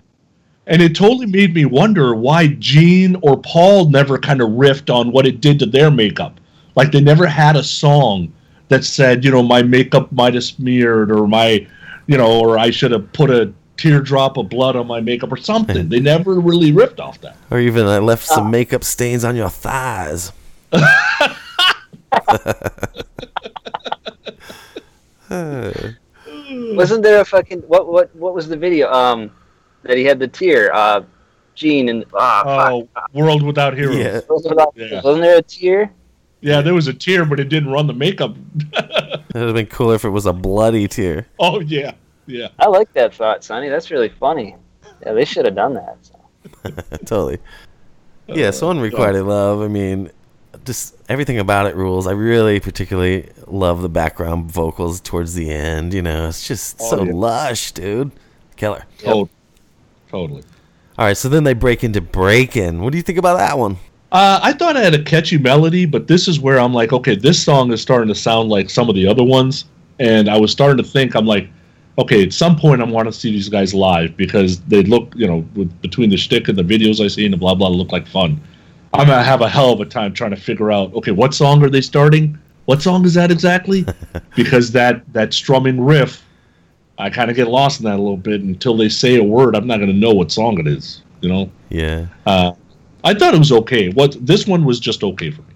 And it totally made me wonder why Gene or Paul never kind of riffed on what it did to their makeup. Like, they never had a song that said, you know, my makeup might have smeared, or my, you know, or I should have put a teardrop of blood on my makeup or something. They never really riffed off that. Or even, I left some makeup stains on your thighs. Wasn't there a fucking, what was the video? That he had the tear, Gene, and World Without Heroes. Yeah. Wasn't there a tear? Yeah, there was a tear, but it didn't run the makeup. It would have been cooler if it was a bloody tear. Oh yeah, yeah. I like that thought, Sonny. That's really funny. Yeah, they should have done that. So. Totally. Yeah, so Unrequited Love. I mean, just everything about it rules. I really particularly love the background vocals towards the end. You know, it's just lush, dude. Killer. Yep. Oh. Totally. All right, so then they break into Breakin'. What do you think about that one? I thought it had a catchy melody, but this is where I'm like, okay, this song is starting to sound like some of the other ones. And I was starting to think, I'm like, okay, at some point I want to see these guys live, because they look, you know, between the shtick and the videos I see and the blah, blah, look like fun. I'm going to have a hell of a time trying to figure out, okay, what song are they starting? What song is that exactly? Because that strumming riff, I kind of get lost in that a little bit. Until they say a word, I'm not going to know what song it is, you know? Yeah. I thought it was okay. This one was just okay for me.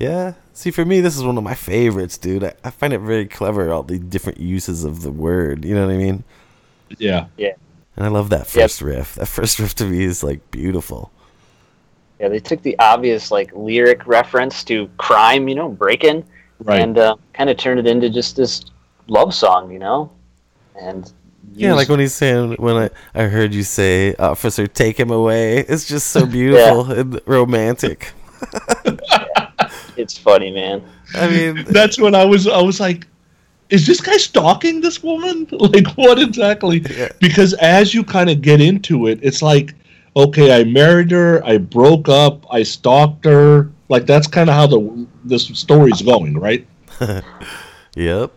Yeah. See, for me, this is one of my favorites, dude. I find it very clever, all the different uses of the word. You know what I mean? Yeah. Yeah. And I love that first riff. That first riff to me is, like, beautiful. Yeah, they took the obvious, like, lyric reference to crime, you know, breaking, and kind of turned it into just this love song, you know? And yeah, like when he's saying, when I heard you say, officer, take him away. It's just so beautiful and romantic. It's funny, man. I mean, that's when I was like, is this guy stalking this woman? Like, what exactly? Yeah. Because as you kind of get into it, it's like, okay, I married her, I broke up, I stalked her. Like, that's kind of how this story's going, right? Yep.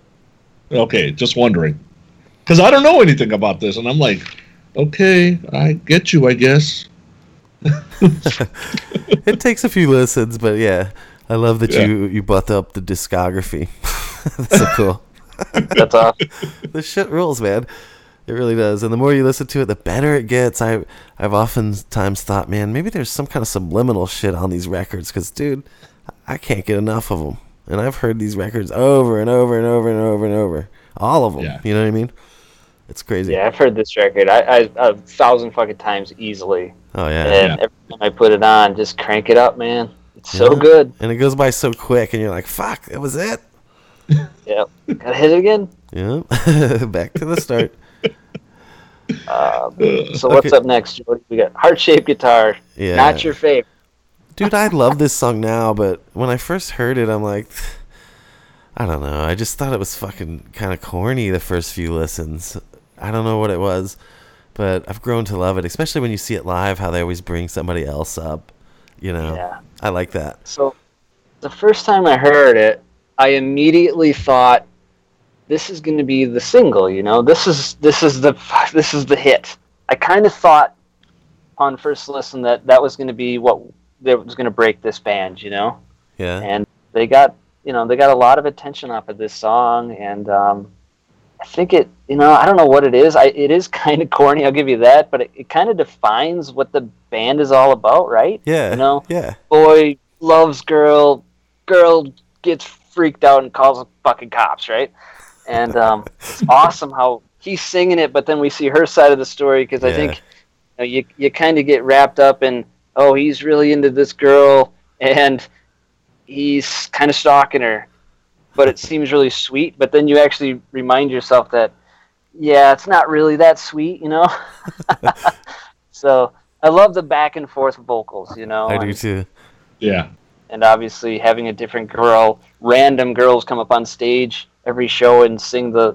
Okay, just wondering. Because I don't know anything about this, and I'm like, okay, I get you, I guess. It takes a few listens, but yeah, I love that you butt up the discography. That's so cool. That's awesome. This shit rules, man. It really does. And the more you listen to it, the better it gets. I've oftentimes thought, man, maybe there's some kind of subliminal shit on these records, because, dude, I can't get enough of them. And I've heard these records over and over and over and over and over. All of them. Yeah. You know what I mean? It's crazy. Yeah, I've heard this record I 1,000 fucking times easily. Oh, yeah. And every time I put it on, just crank it up, man. It's so good. And it goes by so quick, and you're like, fuck, that was it? Yep. Gotta hit it again? Yep. Back to the start. So what's up next, Jody? We got Heart-Shaped Guitar. Yeah. Not your favorite. Dude, I love this song now, but when I first heard it, I'm like, I don't know. I just thought it was fucking kind of corny the first few listens. I don't know what it was, but I've grown to love it, especially when you see it live, how they always bring somebody else up. You know, I like that. So the first time I heard it, I immediately thought, this is going to be the single, you know, this is the hit. I kind of thought on first listen that was going to be what was going to break this band, you know? Yeah. And they got a lot of attention off of this song, and I think it, you know, I don't know what it is. It is kind of corny, I'll give you that, but it kind of defines what the band is all about, right? Yeah. You know? Yeah. Boy loves girl, girl gets freaked out and calls the fucking cops, right? And it's awesome how he's singing it, but then we see her side of the story, because I think you kind of get wrapped up in, oh, he's really into this girl, and he's kind of stalking her, but it seems really sweet. But then you actually remind yourself that, yeah, it's not really that sweet, you know? So I love the back and forth vocals, you know? I do too. Yeah. And obviously having a different girl, random girls come up on stage every show and sing the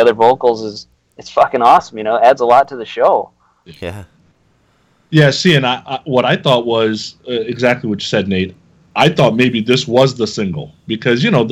other vocals, it's fucking awesome, you know? It adds a lot to the show. Yeah. Yeah, see, and I what I thought was exactly what you said, Nate. I thought maybe this was the single, because, you know,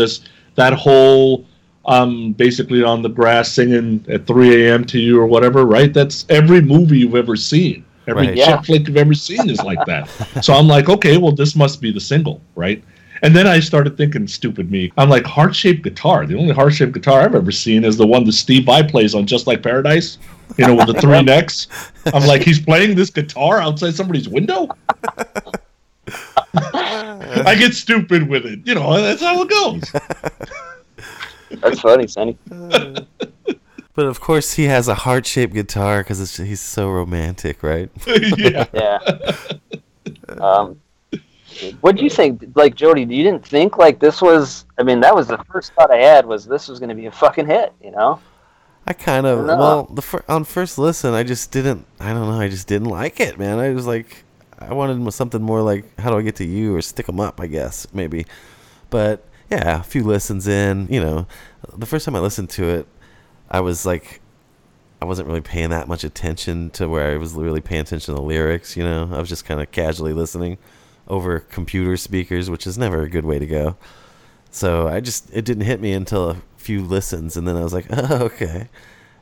that whole I'm basically on the grass singing at 3 a.m. to you or whatever, right? That's every movie you've ever seen. Every chick flick you've ever seen is like that. So I'm like, okay, well, this must be the single, right? And then I started thinking, stupid me. I'm like, heart-shaped guitar. The only heart-shaped guitar I've ever seen is the one that Steve Vai plays on Just Like Paradise, you know, with the three necks. I'm like, he's playing this guitar outside somebody's window? I get stupid with it. You know, that's how it goes. That's funny, Sonny. But, of course, he has a heart-shaped guitar because he's so romantic, right? Yeah. What do you think, like, Jody, you didn't think, like, this was, I mean, that was the first thought I had was this was going to be a fucking hit, you know? I kind of, on first listen, I just didn't like it, man. I was like, I wanted something more like, how do I get to you or stick them up, I guess, maybe. But, yeah, a few listens in, you know, the first time I listened to it, I was like, I wasn't really paying that much attention to where I was really paying attention to the lyrics, you know. I was just kind of casually listening over computer speakers, which is never a good way to go. So it didn't hit me until a few listens, and then I was like, oh, okay.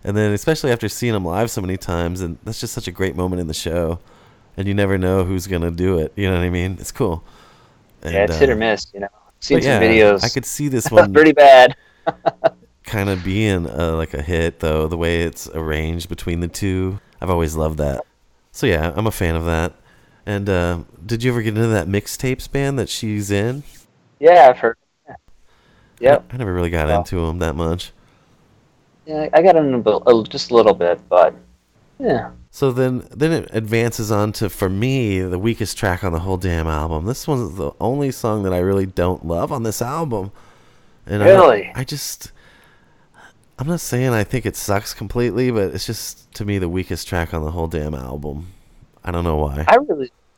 And then especially after seeing them live so many times, and that's just such a great moment in the show, and you never know who's going to do it, you know what I mean? It's cool. And, it's hit or miss, you know. Seen some videos. I could see this one pretty bad. Kind of being like a hit, though, the way it's arranged between the two. I've always loved that. So yeah, I'm a fan of that. And did you ever get into that mixtapes band that she's in? Yeah, I've heard. Yeah. I never really got into them that much. Yeah, I got into just a little bit, but yeah. So then it advances on to, for me, the weakest track on the whole damn album. This one's the only song that I really don't love on this album. And really? I'm not saying I think it sucks completely, but it's just, to me, the weakest track on the whole damn album. I don't know why.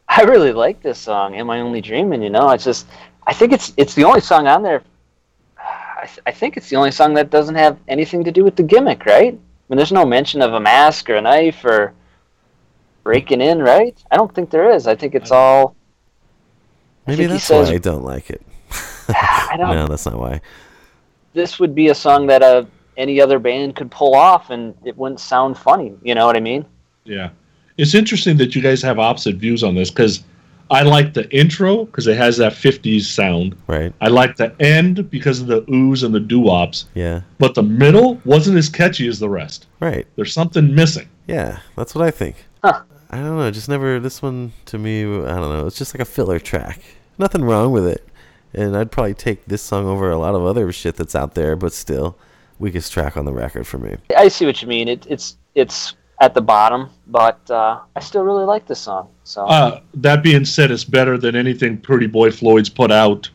I really like this song, Am I Only Dreaming, you know? It's just, I think it's the only song on there. I think it's the only song that doesn't have anything to do with the gimmick, right? I mean, there's no mention of a mask or a knife or breaking in, right? I don't think there is. I think it's all... Maybe that's why I don't like it. I don't. No, that's not why. This would be a song that any other band could pull off, and it wouldn't sound funny. You know what I mean? Yeah. It's interesting that you guys have opposite views on this, because I like the intro because it has that 50s sound. Right. I like the end because of the oohs and the doo-wops. Yeah. But the middle wasn't as catchy as the rest. Right. There's something missing. Yeah, that's what I think. Huh. I don't know. Just never, this one to me, I don't know. It's just like a filler track. Nothing wrong with it. And I'd probably take this song over a lot of other shit that's out there, but still, weakest track on the record for me. I see what you mean. It's at the bottom, but I still really like this song. So that being said, it's better than anything Pretty Boy Floyd's put out.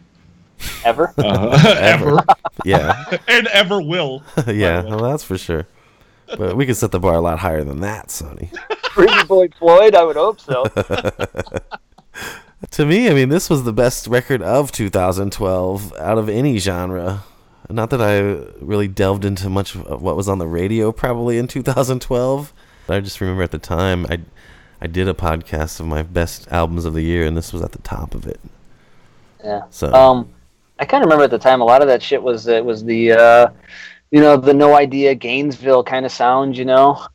Ever? Ever. Yeah. And ever will. Yeah, well, that's for sure. But we could set the bar a lot higher than that, Sonny. Pretty Boy Floyd? I would hope so. To me, I mean, this was the best record of 2012 out of any genre. Not that I really delved into much of what was on the radio probably in 2012. I just remember at the time I did a podcast of my best albums of the year, and this was at the top of it. Yeah. So I kind of remember at the time a lot of that shit was the the No Idea Gainesville kind of sound, you know.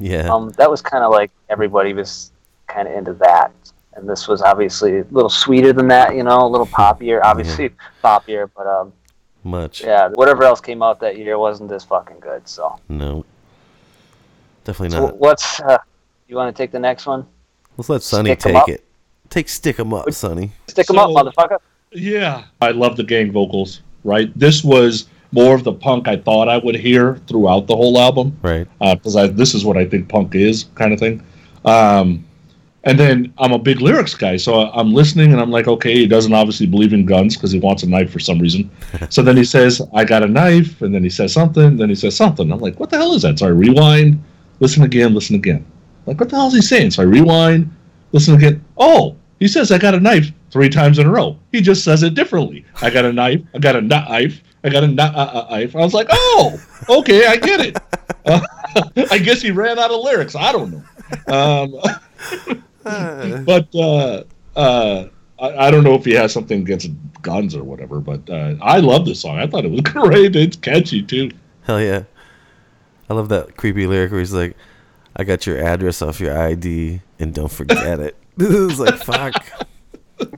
Yeah. That was kind of like everybody was kind of into that. And this was obviously a little sweeter than that, you know, a little poppier, obviously poppier, but much. Yeah, whatever else came out that year wasn't this fucking good, so. No. Definitely not. So what's you want to take the next one? Let's let Sonny take it. Take Stick 'em Up, Sonny. Stick 'em up, motherfucker. Yeah. I love the gang vocals, right? This was more of the punk I thought I would hear throughout the whole album. Right. Because this is what I think punk is, kind of thing. And then I'm a big lyrics guy, so I'm listening, and I'm like, okay, he doesn't obviously believe in guns because he wants a knife for some reason. So then he says, I got a knife, and then he says something, and then he says something. I'm like, what the hell is that? So I rewind, listen again. Like, what the hell is he saying? So I rewind, listen again. Oh, he says, I got a knife 3 times in a row. He just says it differently. I got a knife, I got a knife, I got a knife. I was like, oh, okay, I get it. I guess he ran out of lyrics. I don't know. But I don't know if he has something against guns or whatever, but I love this song. I thought it was great. It's catchy, too. Hell yeah. I love that creepy lyric where he's like, I got your address off your ID, and don't forget it. This is like, fuck.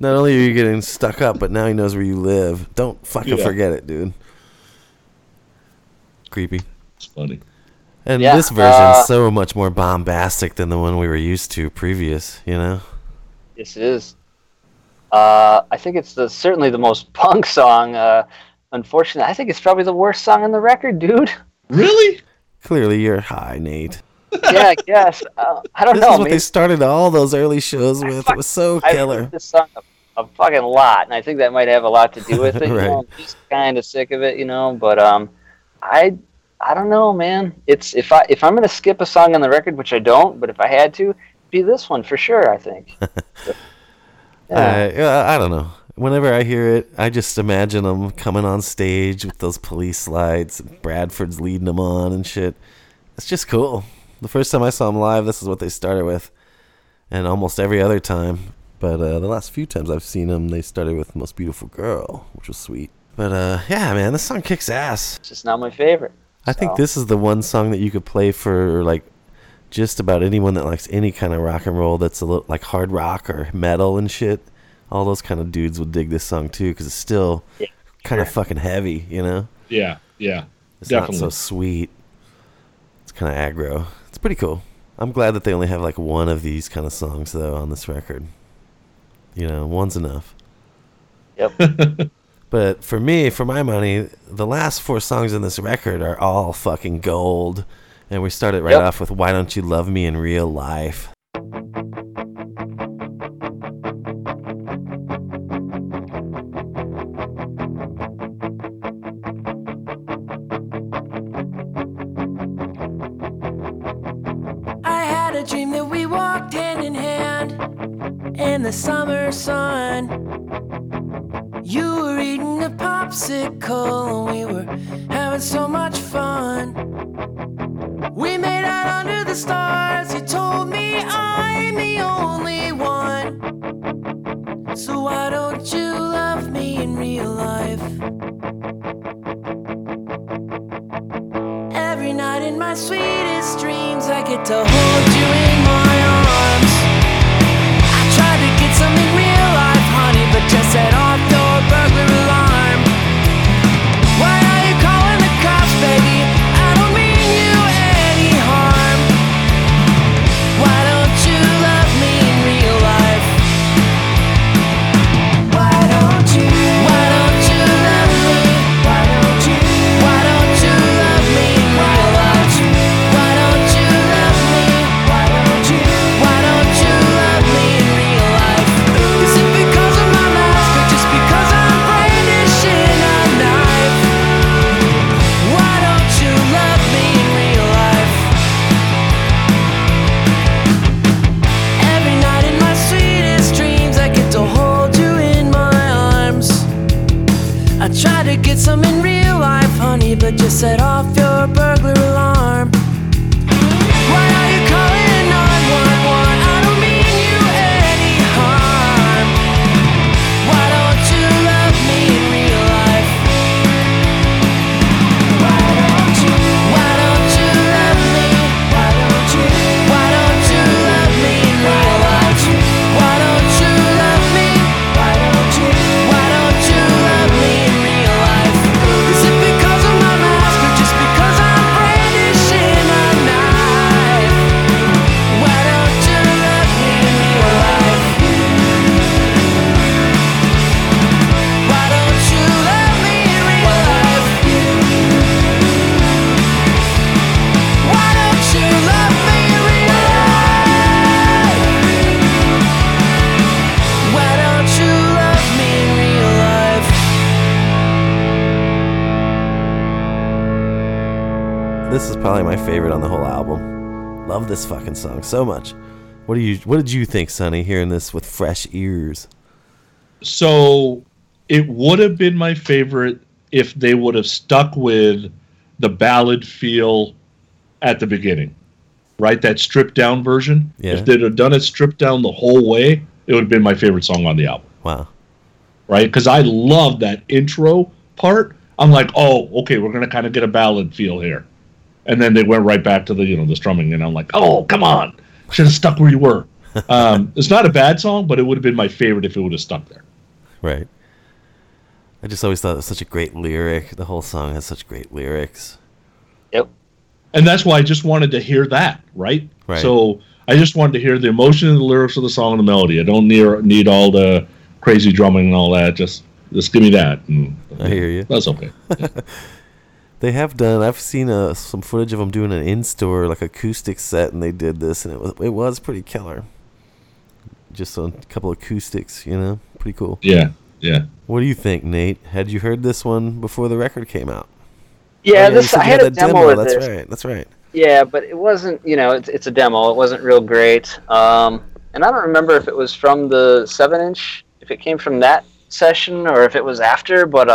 Not only are you getting stuck up, but now he knows where you live. Don't fucking forget it, dude. Creepy. It's funny. And this version is so much more bombastic than the one we were used to previous, you know? Yes, it is. I think it's certainly the most punk song. Unfortunately, I think it's probably the worst song on the record, dude. Really? Clearly you're high, Nate. Yeah, I guess. I don't know. This is what they started all those early shows with. It was so killer. I heard this song a fucking lot, and I think that might have a lot to do with it. Right. You know, I'm just kind of sick of it, you know. But I don't know, man. It's if I'm gonna skip a song on the record, which I don't, but if I had to, it'd be this one for sure. I think. So, yeah. I don't know. Whenever I hear it, I just imagine them coming on stage with those police lights, and Bradford's leading them on and shit. It's just cool. The first time I saw them live, this is what they started with, and almost every other time. But the last few times I've seen them, they started with "Most Beautiful Girl," which was sweet. But yeah, man, this song kicks ass. It's just not my favorite. I think this is the one song that you could play for like just about anyone that likes any kind of rock and roll that's a little like hard rock or metal and shit. All those kind of dudes would dig this song too because it's still kind of fucking heavy, you know? Yeah, yeah. It's definitely not so sweet. It's kind of aggro. It's pretty cool. I'm glad that they only have like one of these kind of songs though on this record. You know, one's enough. Yep. But for me, for my money, the last four songs in this record are all fucking gold. And we started right off with Why Don't You Love Me in Real Life. Favorite on the whole album. Love this fucking song so much. What did you think, Sonny, hearing this with fresh ears? So it would have been my favorite if they would have stuck with the ballad feel at the beginning, right? That stripped down version. Yeah. If they'd have done it stripped down the whole way, it would have been my favorite song on the album. Wow. Right? Because I love that intro part. I'm like, oh, okay, we're going to kind of get a ballad feel here. And then they went right back to the, you know, the strumming, and I'm like, oh, come on. Should have stuck where you were. It's not a bad song, but it would have been my favorite if it would have stuck there. Right. I just always thought it was such a great lyric. The whole song has such great lyrics. Yep. And that's why I just wanted to hear that, right? Right. So I just wanted to hear the emotion and the lyrics of the song and the melody. I don't need all the crazy drumming and all that. Just give me that. And, I hear you. That's okay. Yeah. They have done. I've seen some footage of them doing an in-store like acoustic set, and they did this, and it was pretty killer. Just on a couple of acoustics, you know, pretty cool. Yeah, yeah. What do you think, Nate? Had you heard this one before the record came out? Yeah, I had a demo of this. That's right. That's right. Yeah, but it wasn't. You know, it's a demo. It wasn't real great. And I don't remember if it was from the 7-inch, if it came from that session, or if it was after. But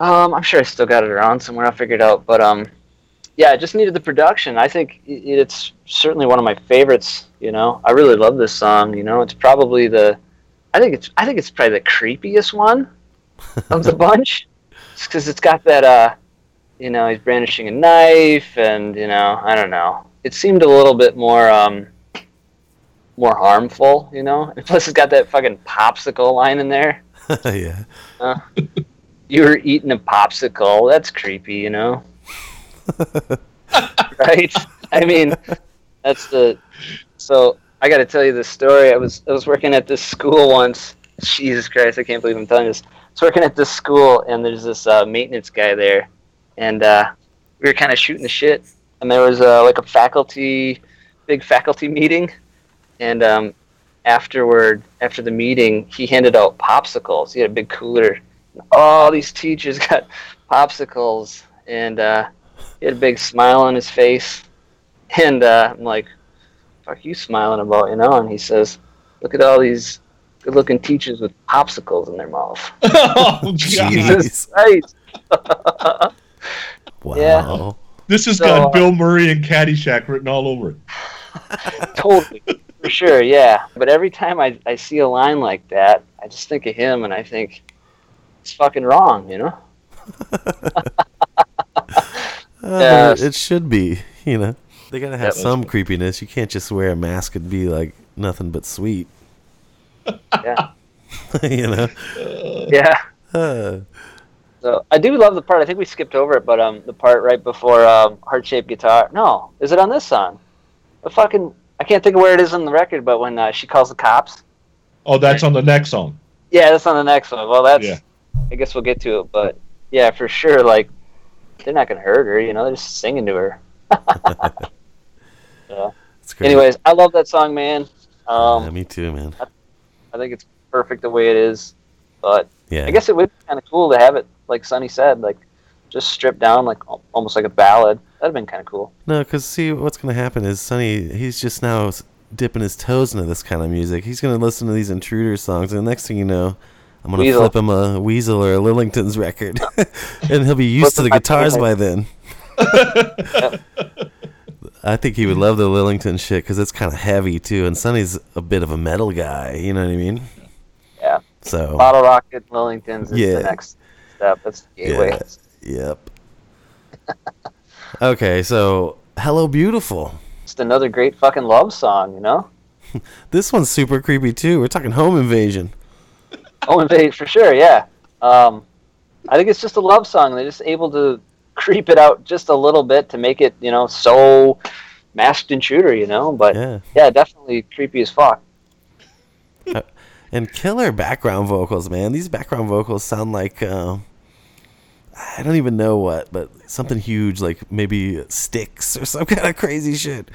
I'm sure I still got it around somewhere. I'll figure it out. But yeah, I just needed the production. I think it's certainly one of my favorites. You know, I really love this song. You know, it's probably I think it's probably the creepiest one of the bunch, because it's got that. You know, he's brandishing a knife, and you know, I don't know. It seemed a little bit more harmful. You know, and plus it's got that fucking popsicle line in there. Yeah. You were eating a popsicle. That's creepy, you know? Right? I mean, so I got to tell you this story. I was working at this school once. Jesus Christ, I can't believe I'm telling this. I was working at this school, and there's this maintenance guy there, and we were kind of shooting the shit. And there was like a big faculty meeting, and after the meeting, he handed out popsicles. He had a big cooler. All these teachers got popsicles, and he had a big smile on his face. And I'm like, "Fuck, you smiling about, you know?" And he says, "Look at all these good-looking teachers with popsicles in their mouth." Oh, Jesus Christ! Wow, yeah. This has got Bill Murray and Caddyshack written all over it. Totally, for sure, yeah. But every time I see a line like that, I just think of him, and I think, it's fucking wrong, you know? Yes. It should be, you know? They gotta have some creepiness. You can't just wear a mask and be like nothing but sweet. Yeah. You know? Yeah. So I do love the part, I think we skipped over it, but the part right before Heart-Shaped Guitar. No, is it on this song? I can't think of where it is on the record, but when she calls the cops. Oh, that's on the next song. Yeah, that's on the next one. Well, that's... Yeah. I guess we'll get to it, but yeah, for sure, like, they're not going to hurt her, you know, they're just singing to her. So. Anyways, I love that song, man. Yeah, me too, man. I think it's perfect the way it is, but yeah. I guess it would be kind of cool to have it, like Sonny said, like, just stripped down, like, almost like a ballad. That would have been kind of cool. No, because see, what's going to happen is Sonny, he's just now dipping his toes into this kind of music. He's going to listen to these Intruder songs, and the next thing you know... I'm going to flip him a Weasel or a Lillington's record, and he'll be used to the guitars by then. I think he would love the Lillington shit because it's kind of heavy, too, and Sonny's a bit of a metal guy, you know what I mean? Yeah. So Bottle Rocket, Lillington's is the next step. That's the gateway. Yeah. Yep. Okay, so Hello Beautiful. Just another great fucking love song, you know? This one's super creepy, too. We're talking home invasion. Oh, invade for sure, yeah. I think it's just a love song. They're just able to creep it out just a little bit to make it, you know, so Masked Intruder, you know. But yeah, definitely creepy as fuck. And killer background vocals, man. These background vocals sound like I don't even know what, but something huge, like maybe sticks or some kind of crazy shit.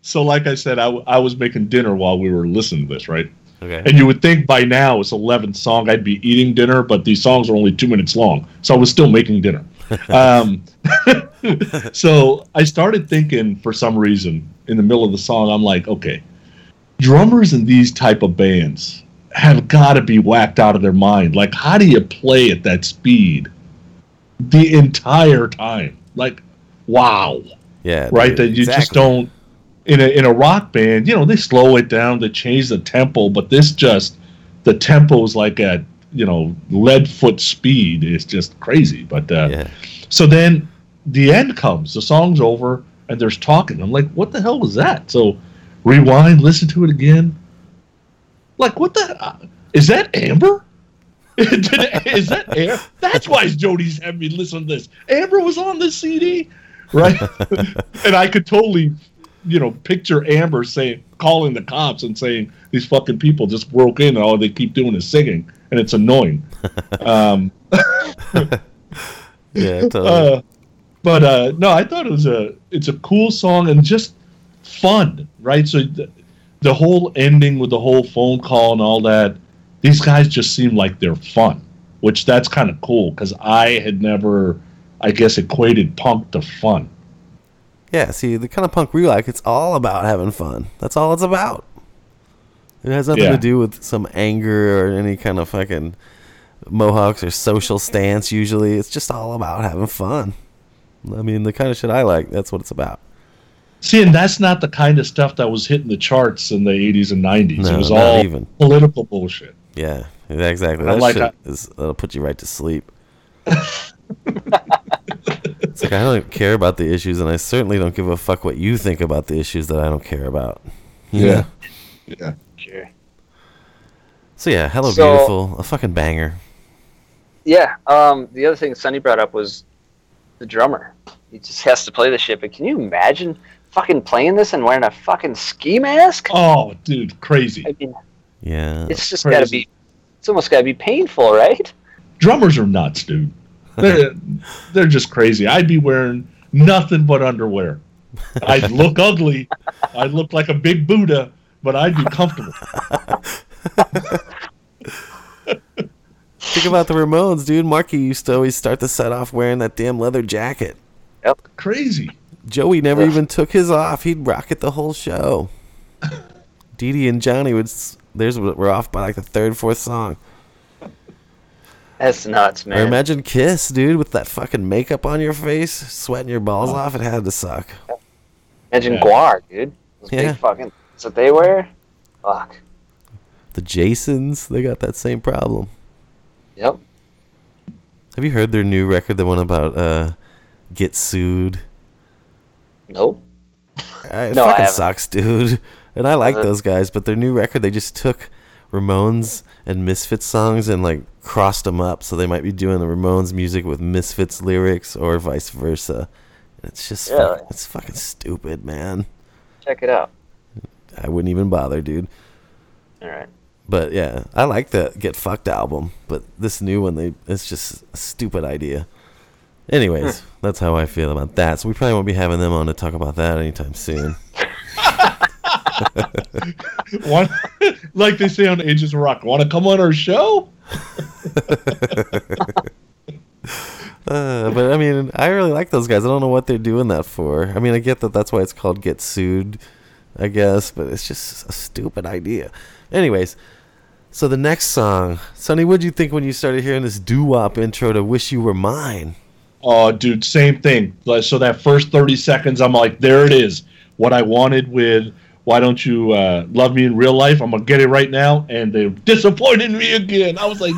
So, like I said, I was making dinner while we were listening to this, right? Okay. And you would think by now it's 11th song I'd be eating dinner, but these songs are only 2 minutes long, so I was still making dinner. So I started thinking for some reason in the middle of the song, I'm like, okay, drummers in these type of bands have got to be whacked out of their mind. Like, how do you play at that speed the entire time? Like, wow, yeah, right? That you just don't. in a rock band, you know, they slow it down, they change the tempo, but this just, the tempo is like a, you know, lead foot speed. It's just crazy. But yeah. So then the end comes, the song's over, and there's talking. I'm like, what the hell was that? So rewind, listen to it again. Like, what the, is that Amber? Is that Amber? That's why Jody's having me listen to this. Amber was on this CD, right? And I could totally, you know, picture Amber saying, calling the cops and saying, these fucking people just broke in and all they keep doing is singing, and it's annoying. Yeah, totally. But no, I thought it was it's a cool song and just fun, right? So the whole ending with the whole phone call and all that, these guys just seem like they're fun, which that's kind of cool because I had never, I guess, equated punk to fun. Yeah, see, the kind of punk we like, it's all about having fun. That's all it's about. It has nothing to do with some anger or any kind of fucking mohawks or social stance usually. It's just all about having fun. I mean, the kind of shit I like, that's what it's about. See, and that's not the kind of stuff that was hitting the charts in the 80s and 90s. No, it was all even political bullshit. Yeah, exactly. That like shit that'll put you right to sleep. It's like, I don't care about the issues, and I certainly don't give a fuck what you think about the issues that I don't care about. Yeah. Yeah. Sure. So, yeah, Hello, Beautiful. A fucking banger. Yeah. The other thing Sonny brought up was the drummer. He just has to play this shit, but can you imagine fucking playing this and wearing a fucking ski mask? Oh, dude, crazy. I mean, yeah. It's just got to be, it's almost got to be painful, right? Drummers are nuts, dude. They're just crazy. I'd be wearing nothing but underwear. I'd look ugly. I'd look like a big Buddha, but I'd be comfortable. Think about the Ramones, dude. Marky used to always start the set off wearing that damn leather jacket. Yep. Crazy. Joey never even took his off. He'd rock it the whole show. Dee Dee and Johnny would, theirs were off by like the third, fourth song. That's nuts, man. Or imagine Kiss, dude, with that fucking makeup on your face, sweating your balls off. It had to suck. Imagine Gwar, dude. Those big fucking things that they wear. Fuck. The Jasons, they got that same problem. Yep. Have you heard their new record, the one about Get Sued? Nope. No, I haven't. Sucks, dude. And I like those guys, but their new record, they just took Ramones and Misfits songs and like crossed them up, so they might be doing the Ramones music with Misfits lyrics or vice versa. It's just it's fucking stupid, man. Check it out. I wouldn't even bother, dude. Alright. But yeah, I like the Get Fucked album, but this new one, it's just a stupid idea. Anyways, that's how I feel about that. So we probably won't be having them on to talk about that anytime soon. One, like they say on Ages of Rock, want to come on our show? But I mean, I really like those guys. I don't know what they're doing that for. I mean, I get that that's why it's called Get Sued, I guess, but it's just a stupid idea. Anyways, so the next song, Sonny, what'd you think when you started hearing this doo-wop intro to Wish You Were Mine? Oh, dude, same thing. So that first 30 seconds, I'm like, there it is. What I wanted with Why Don't You Love Me in Real Life? I'm going to get it right now. And they disappointed me again. I was like,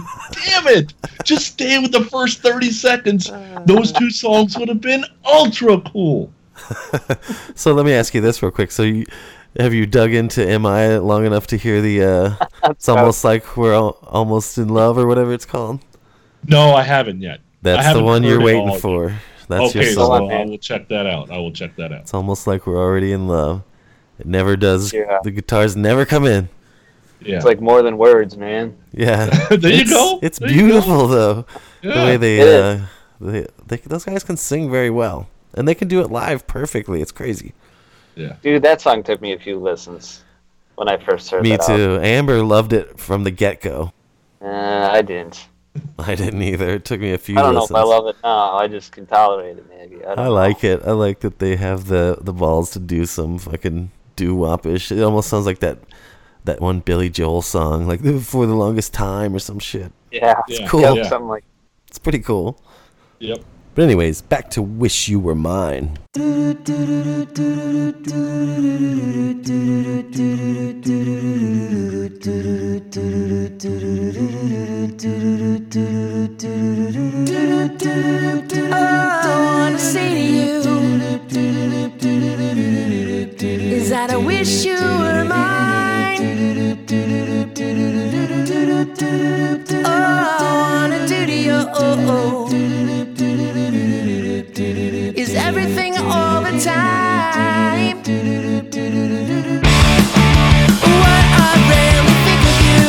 damn it. Just stay with the first 30 seconds. Those two songs would have been ultra cool. So let me ask you this real quick. So have you dug into MI long enough to hear the it's almost like we're almost in love or whatever it's called? No, I haven't yet. That's the one you're waiting for. That's okay, your song. So I will check that out. It's almost like we're already in love. It never does. Yeah. The guitars never come in. Yeah. It's like more than words, man. Yeah. There you go. It's beautiful, though. Yeah. The way those guys can sing very well. And they can do it live perfectly. It's crazy. Yeah. Dude, that song took me a few listens when I first heard it. Me too. Album. Amber loved it from the get-go. I didn't. I didn't either. It took me a few listens. I don't know if I love it now. I just can tolerate it, maybe. I like it. I like that they have the balls to do some fucking doo-wop-ish. It almost sounds like that one Billy Joel song, like For the Longest Time or some shit. Yeah. It's cool. Yeah. It's pretty cool. Yep. But anyways, back to Wish You Were Mine. I wanna say to you is that I wish you were mine. Oh, I wanna do to you is everything all the time. What I really think of you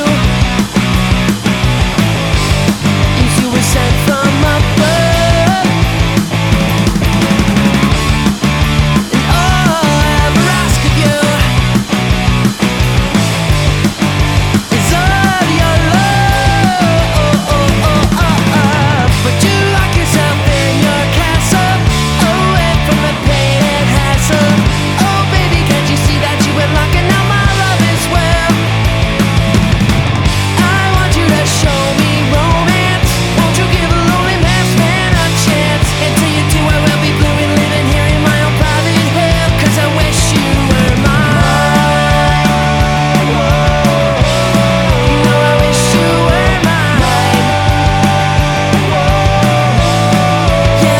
is you were sent from above, and all I ever ask of you is all your love. But you lock yourself in your castle, away from the pain and hassle. Oh baby, can't you see that you were locking out my love as well? I want you to show me romance. Won't you give a lonely masked man a chance? Until you do, I will be blue and living here in my own private hell. 'Cause I wish you were mine. You know I wish you were mine. Yeah, I wish you were mine. I wish you were mine. All I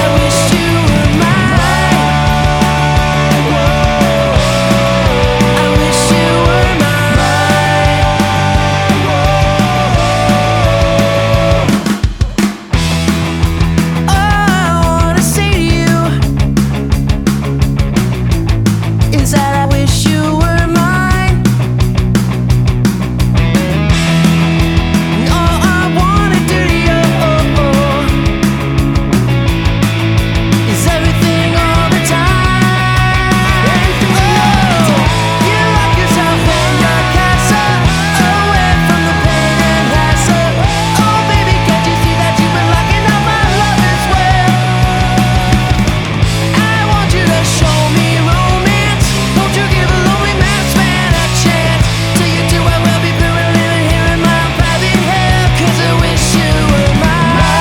wanna say to you is that I wish you were mine. And all I wanna do to you is everything all the time. Oh, you lock yourself in your castle, away from the pain and hassle. Oh baby, can't you see that you've been locking out my love as well? I want you to show me romance. Won't you give a lonely man's man a chance? Till you do, I will be blue and living here in my own private hell. 'Cause I wish you were mine. I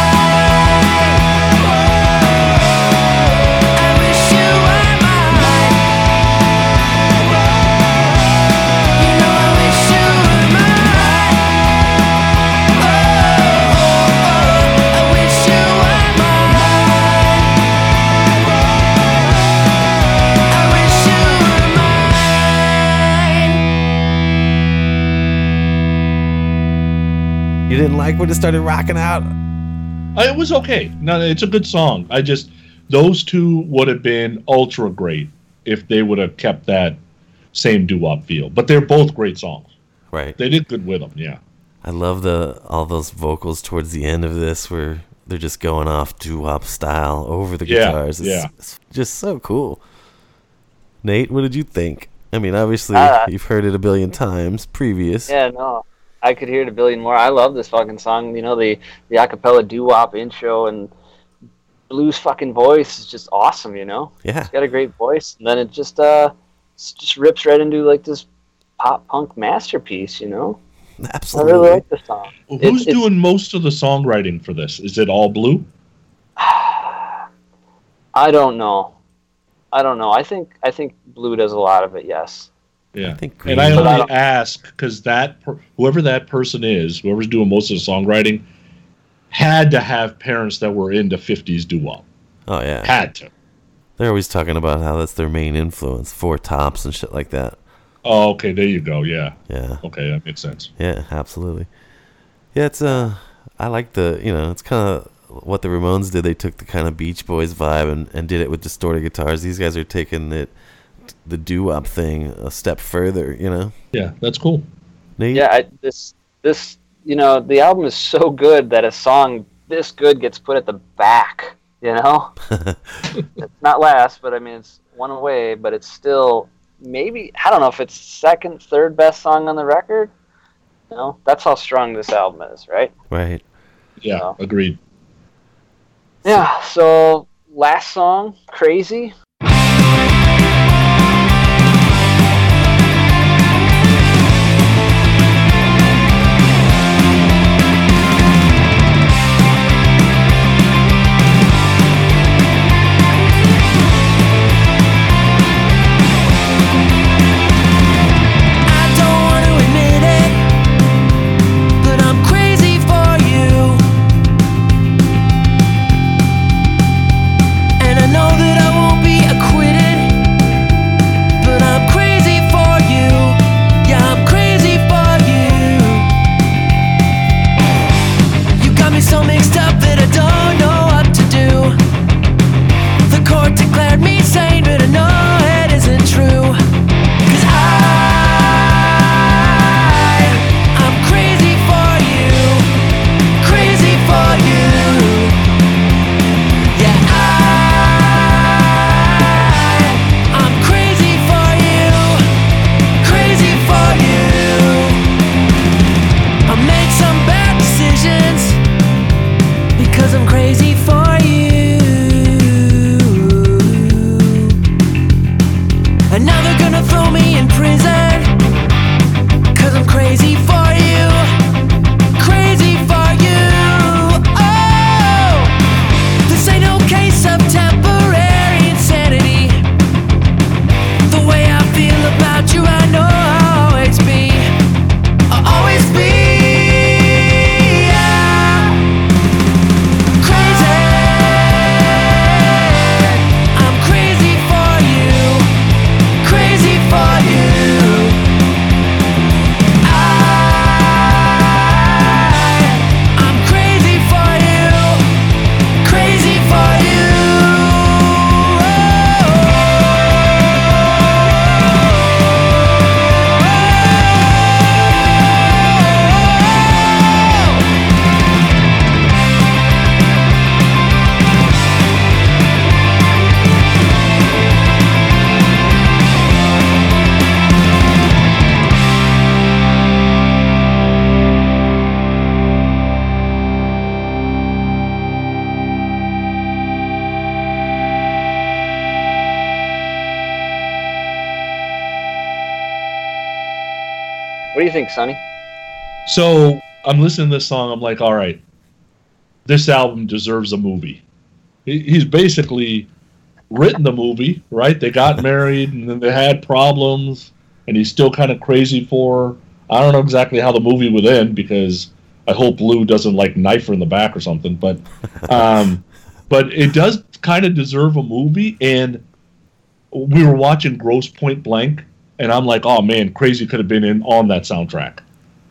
wish you were mine. You know I wish you were mine. I wish you were mine. I wish you were mine. You didn't like when it started rocking out? It was okay. No, it's a good song. I just, those two would have been ultra great if they would have kept that same doo-wop feel. But they're both great songs. Right. They did good with them. Yeah. I love the all those vocals towards the end of this where they're just going off doo-wop style over the Yeah, guitars. yeah. It's just so cool. Nate, what did you think? I mean, obviously, you've heard it a billion times previous. Yeah, no, I could hear it a billion more. I love this fucking song. You know, the acapella doo-wop intro and Blue's fucking voice is just awesome, you know? Yeah. He's got a great voice. And then it just rips right into, like, this pop-punk masterpiece, you know? Absolutely. I really like the song. Who's doing most of the songwriting for this? Is it all Blue? I don't know. I don't know. I think Blue does a lot of it, yes. Yeah. I think And I Green- only ask because whoever that person is, whoever's doing most of the songwriting, had to have parents that were into 50s doo-wop. Oh, yeah. Had to. They're always talking about how that's their main influence, Four Tops and shit like that. Oh, okay, there you go. Yeah. Yeah. Okay, that makes sense. Yeah, absolutely. Yeah, it's I like the, you know, it's kind of what the Ramones did. They took the kind of Beach Boys vibe and did it with distorted guitars. These guys are taking it, the doo-wop thing, a step further, you know? Yeah, that's cool. Nate? Yeah, this you know, the album is so good that a song this good gets put at the back, you know? It's not last, but I mean, it's one away, but it's still maybe, I don't know if it's second, third best song on the record. You know, that's how strong this album is, right? Right. Yeah, So, agreed. yeah, so last song, Crazy. messed up that I don't know what to do. The court declared me sane, but I know it isn't true. What do you think, Sonny? So I'm listening to this song. I'm like, all right, this album deserves a movie. He's basically written the movie, right? They got married, and then they had problems, and he's still kind of crazy for her. I don't know exactly how the movie would end, because I hope Blue doesn't, like, knife her in the back or something. But it does kind of deserve a movie, and we were watching Gross Point Blank, and I'm like, oh, man, Crazy could have been in on that soundtrack.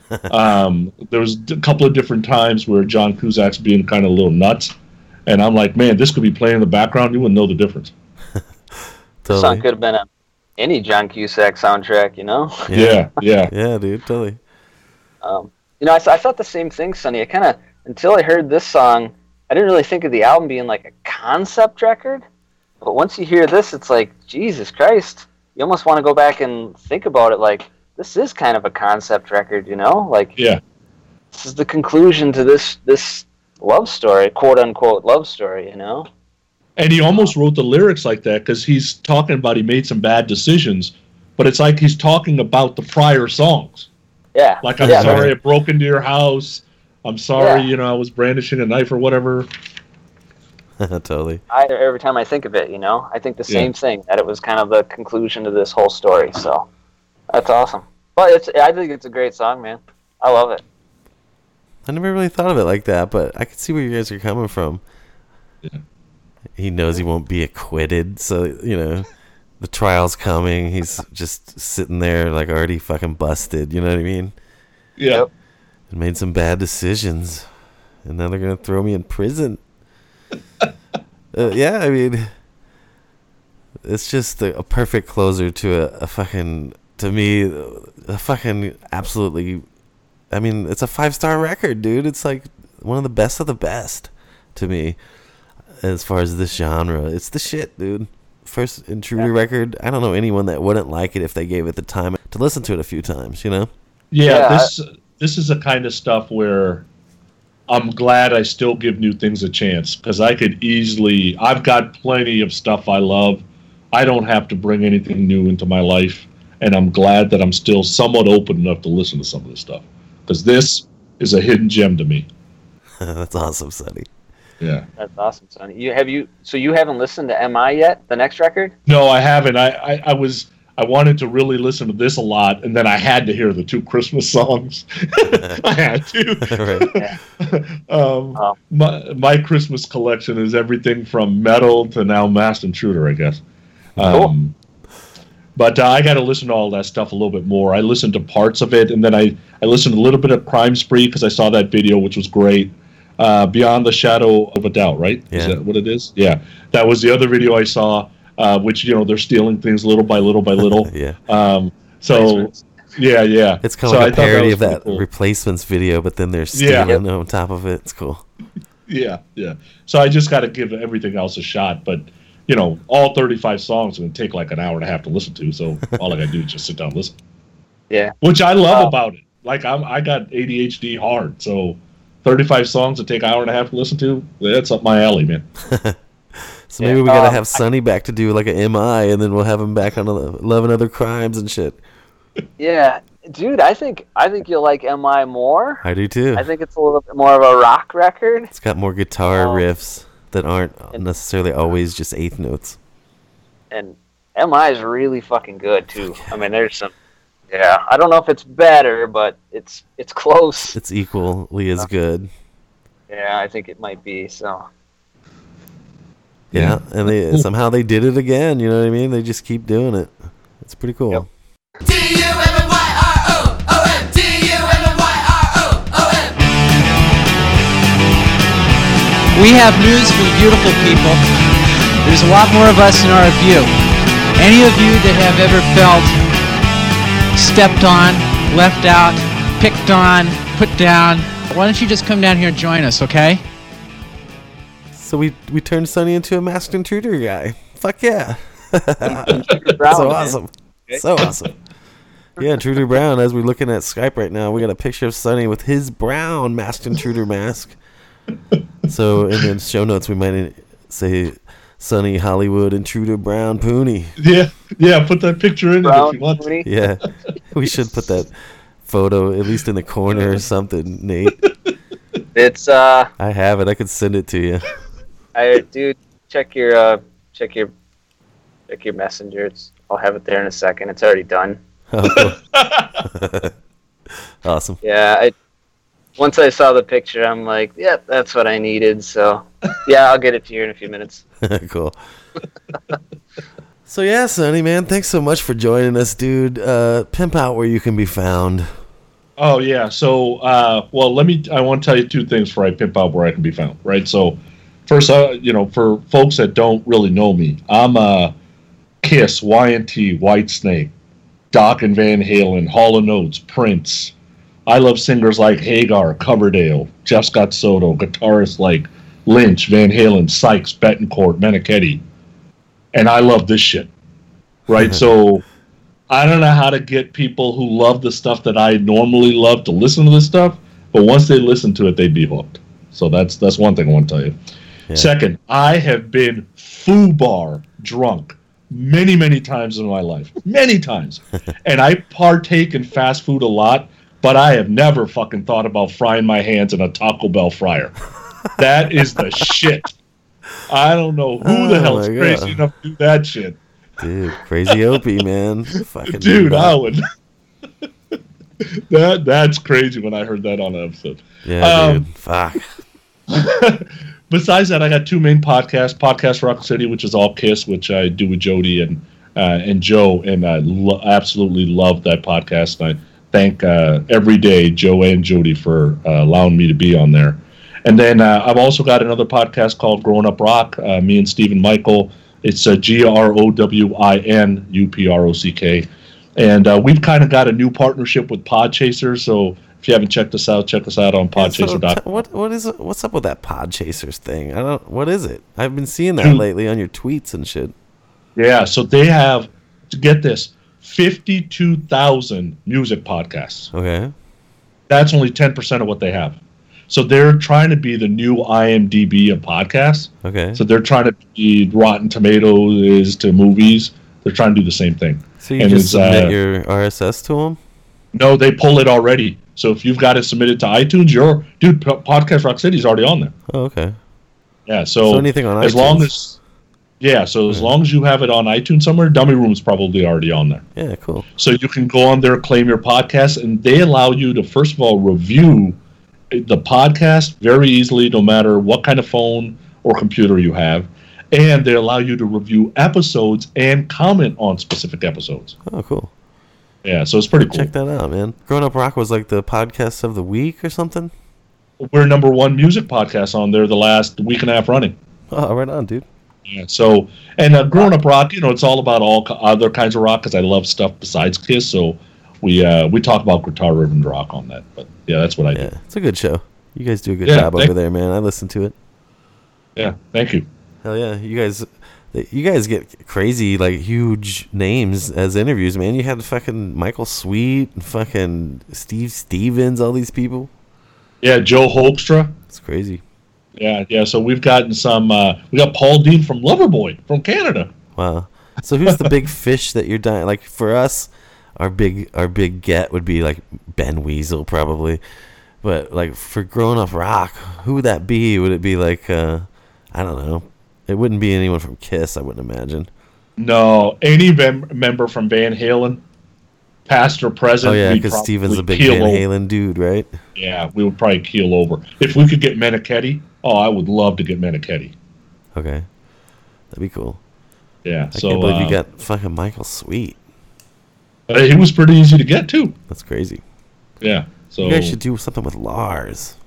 There was a couple of different times where John Cusack's being kind of a little nuts. And I'm like, man, this could be playing in the background. You wouldn't know the difference. Totally. Song could have been on any John Cusack soundtrack, you know? Yeah. Yeah, dude, totally. I thought the same thing, Sonny. I kind of, until I heard this song, I didn't really think of the album being like a concept record. But once you hear this, it's like, Jesus Christ. You almost want to go back and think about it like, this is kind of a concept record, you know? Like, yeah. This is the conclusion to this love story, quote-unquote love story, you know? And he almost wrote the lyrics like that because he's talking about he made some bad decisions, but it's like he's talking about the prior songs. Yeah. Like, I'm sorry I broke into your house. I'm sorry, I was brandishing a knife or whatever. Totally. Every time I think of it, I think the same thing, that it was kind of the conclusion to this whole story. So that's awesome. But I think it's a great song, man. I love it. I never really thought of it like that, but I can see where you guys are coming from. Yeah. He knows he won't be acquitted, so, the trial's coming. He's just sitting there, like, already fucking busted. You know what I mean? Yeah. Yep. And made some bad decisions, and now they're going to throw me in prison. It's just a perfect closer to a fucking absolutely. I mean, it's a 5-star record, dude. It's like one of the best to me, as far as this genre. It's the shit, dude. First Intruder record. I don't know anyone that wouldn't like it if they gave it the time to listen to it a few times. This is the kind of stuff where I'm glad I still give new things a chance, because I've got plenty of stuff I love. I don't have to bring anything new into my life, and I'm glad that I'm still somewhat open enough to listen to some of this stuff, because this is a hidden gem to me. That's awesome, Sonny. Yeah. That's awesome, Sonny. You haven't listened to MI yet, the next record? No, I haven't. I wanted to really listen to this a lot, and then I had to hear the two Christmas songs. I had to. Right. My Christmas collection is everything from metal to now Masked Intruder, I guess. Cool. But I got to listen to all that stuff a little bit more. I listened to parts of it, and then I listened to a little bit of Crime Spree because I saw that video, which was great. Beyond the Shadow of a Doubt, right? Yeah. Is that what it is? Yeah. That was the other video I saw, which, you know, they're stealing things little by little by little. Yeah. So, yeah, yeah. It's kind of like a parody of that cool Replacements video, but then they're stealing on top of it. It's cool. Yeah, yeah. So I just got to give everything else a shot, but, you know, all 35 songs are going to take like an hour and a half to listen to, so all I got to do is just sit down and listen. Yeah. Which I love about it. Like, I got ADHD hard, so 35 songs that take an hour and a half to listen to, that's up my alley, man. So maybe we got to have Sonny back to do like an MI, and then we'll have him back on Love and Other Crimes and shit. Yeah. Dude, I think you'll like MI more. I do too. I think it's a little bit more of a rock record. It's got more guitar riffs that aren't necessarily always just eighth notes. And MI is really fucking good too. I mean, there's some. Yeah, I don't know if it's better, but it's close. It's equally as good. Yeah, I think it might be. So. Yeah, and somehow they did it again. You know what I mean? They just keep doing it. It's pretty cool. Yep. We have news for beautiful people. There's a lot more of us than are of you. Any of you that have ever felt stepped on, left out, picked on, put down, why don't you just come down here and join us, okay? So we turned Sonny into a Masked Intruder guy. Fuck yeah. So awesome. So awesome. Yeah, Intruder Brown, as we're looking at Skype right now, we got a picture of Sonny with his brown Masked Intruder mask. So, and then show notes, we might say Sonny Hollywood Intruder Brown Poonie. Yeah, yeah, put that picture in Brown, if you want. Poonie. Yeah, we should put that photo at least in the corner or something, Nate. It's I have it. I could send it to you. Dude, check your messenger. I'll have it there in a second. It's already done. Oh. Awesome. Yeah, Once I saw the picture, I'm like, yeah, that's what I needed. So, yeah, I'll get it to you in a few minutes. Cool. So, yeah, Sonny, man, thanks so much for joining us, dude. Pimp out where you can be found. Oh, yeah. So, well, I want to tell you two things before I pimp out where I can be found, right? So, first, you know, for folks that don't really know me, I'm a Kiss, Y&T, Whitesnake, Doc and Van Halen, Hall & Oates, Prince. I love singers like Hagar, Coverdale, Jeff Scott Soto, guitarists like Lynch, Van Halen, Sykes, Bettencourt, Manichetti. And I love this shit, right? So I don't know how to get people who love the stuff that I normally love to listen to this stuff, but once they listen to it, they'd be hooked. So that's one thing I want to tell you. Yeah. Second, I have been foobar drunk many, many times in my life. Many times. And I partake in fast food a lot. But I have never fucking thought about frying my hands in a Taco Bell fryer. That is the shit. I don't know who the hell's crazy enough to do that shit. Dude, crazy Opie, man. Fucking dude, I would. That's crazy when I heard that on an episode. Yeah, dude. Fuck. Besides that, I got two main podcasts. Podcast Rock City, which is all Kiss, which I do with Jody and Joe. And I absolutely love that podcast. And I thank every day Joe and Jody for allowing me to be on there. And then I've also got another podcast called Growing Up Rock, me and Steve and Michael. It's GROWINUPROCK. And we've kind of got a new partnership with Podchaser, so if you haven't checked us out, check us out on Podchaser.com. Yeah, so what's up with that Podchasers thing? What is it? I've been seeing that lately on your tweets and shit. Yeah, so they have, to get this, 52,000 music podcasts. Okay. That's only 10% of what they have. So they're trying to be the new IMDb of podcasts. Okay. So they're trying to be Rotten Tomatoes is to movies. They're trying to do the same thing. So you just submit your RSS to them? No, they pull it already. So if you've got it submitted to iTunes, dude, Podcast Rock City is already on there. Oh, okay. Yeah, so anything on iTunes? As long as you have it on iTunes somewhere, Dummy Room's probably already on there. Yeah, cool. So you can go on there, claim your podcast, and they allow you to, first of all, review the podcast very easily, no matter what kind of phone or computer you have. And they allow you to review episodes and comment on specific episodes. Oh, cool. Yeah, so it's pretty cool. Check that out, man. Growing Up Rock was like the podcast of the week or something? we're number one music podcast on there the last week and a half running. Oh, right on, dude. Yeah, so, and Growing Up Rock, you know, it's all about all other kinds of rock because I love stuff besides Kiss, so we talk about guitar-ribboned rock on that. But, yeah, that's what I do. It's a good show. You guys do a good job over there, man. I listen to it. Yeah, thank you. Hell yeah. You guys get crazy, like, huge names as interviews, man. You had fucking Michael Sweet and fucking Steve Stevens, all these people. Yeah, Joe Hoekstra. It's crazy. Yeah. So we've gotten some. We got Paul Dean from Loverboy from Canada. Wow. So who's the big fish that you're dying? Like for us, our big get would be like Ben Weasel probably, but like for Growing Up Rock, who would that be? Would it be like I don't know? It wouldn't be anyone from Kiss, I wouldn't imagine. No, any member from Van Halen. Past or present. Oh, yeah, because Steven's a big Van Halen dude, right? Yeah, we would probably keel over. If we could get Manichetti, I would love to get Manichetti. Okay. That'd be cool. Yeah, I can't believe you got fucking Michael Sweet. He was pretty easy to get, too. That's crazy. Yeah. So you guys should do something with Lars.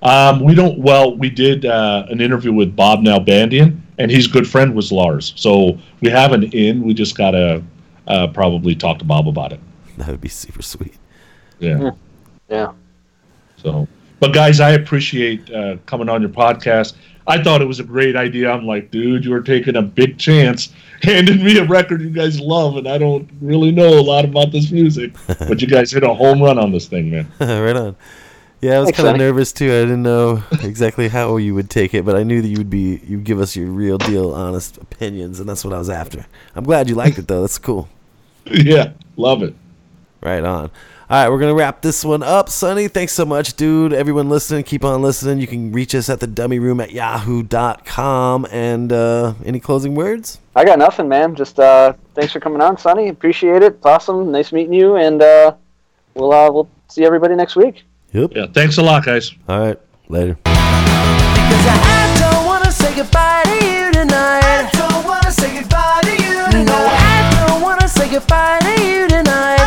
We did an interview with Bob Nalbandian, and his good friend was Lars. So we have an in. We just got to... probably talk to Bob about it. That would be super sweet. Yeah. So, but guys, I appreciate coming on your podcast. I thought it was a great idea. I'm like, dude, you were taking a big chance, handing me a record you guys love, and I don't really know a lot about this music. But you guys hit a home run on this thing, man. Right on. Yeah, I was kind of nervous too. I didn't know exactly how you would take it, but I knew that you'd give us your real deal, honest opinions, and that's what I was after. I'm glad you liked it though. That's cool. Yeah, love it. Right on. All right, we're going to wrap this one up. Sonny, thanks so much, dude. Everyone listening, keep on listening. You can reach us at thedummyroom@yahoo.com. And any closing words? I got nothing, man. Just thanks for coming on, Sonny. Appreciate it. It's awesome. Nice meeting you. And we'll see everybody next week. Yep. Yeah, thanks a lot, guys. All right, later. Because I don't want to say goodbye to you tonight. I don't want to say goodbye to you tonight. No, I don't want to say goodbye to you tonight.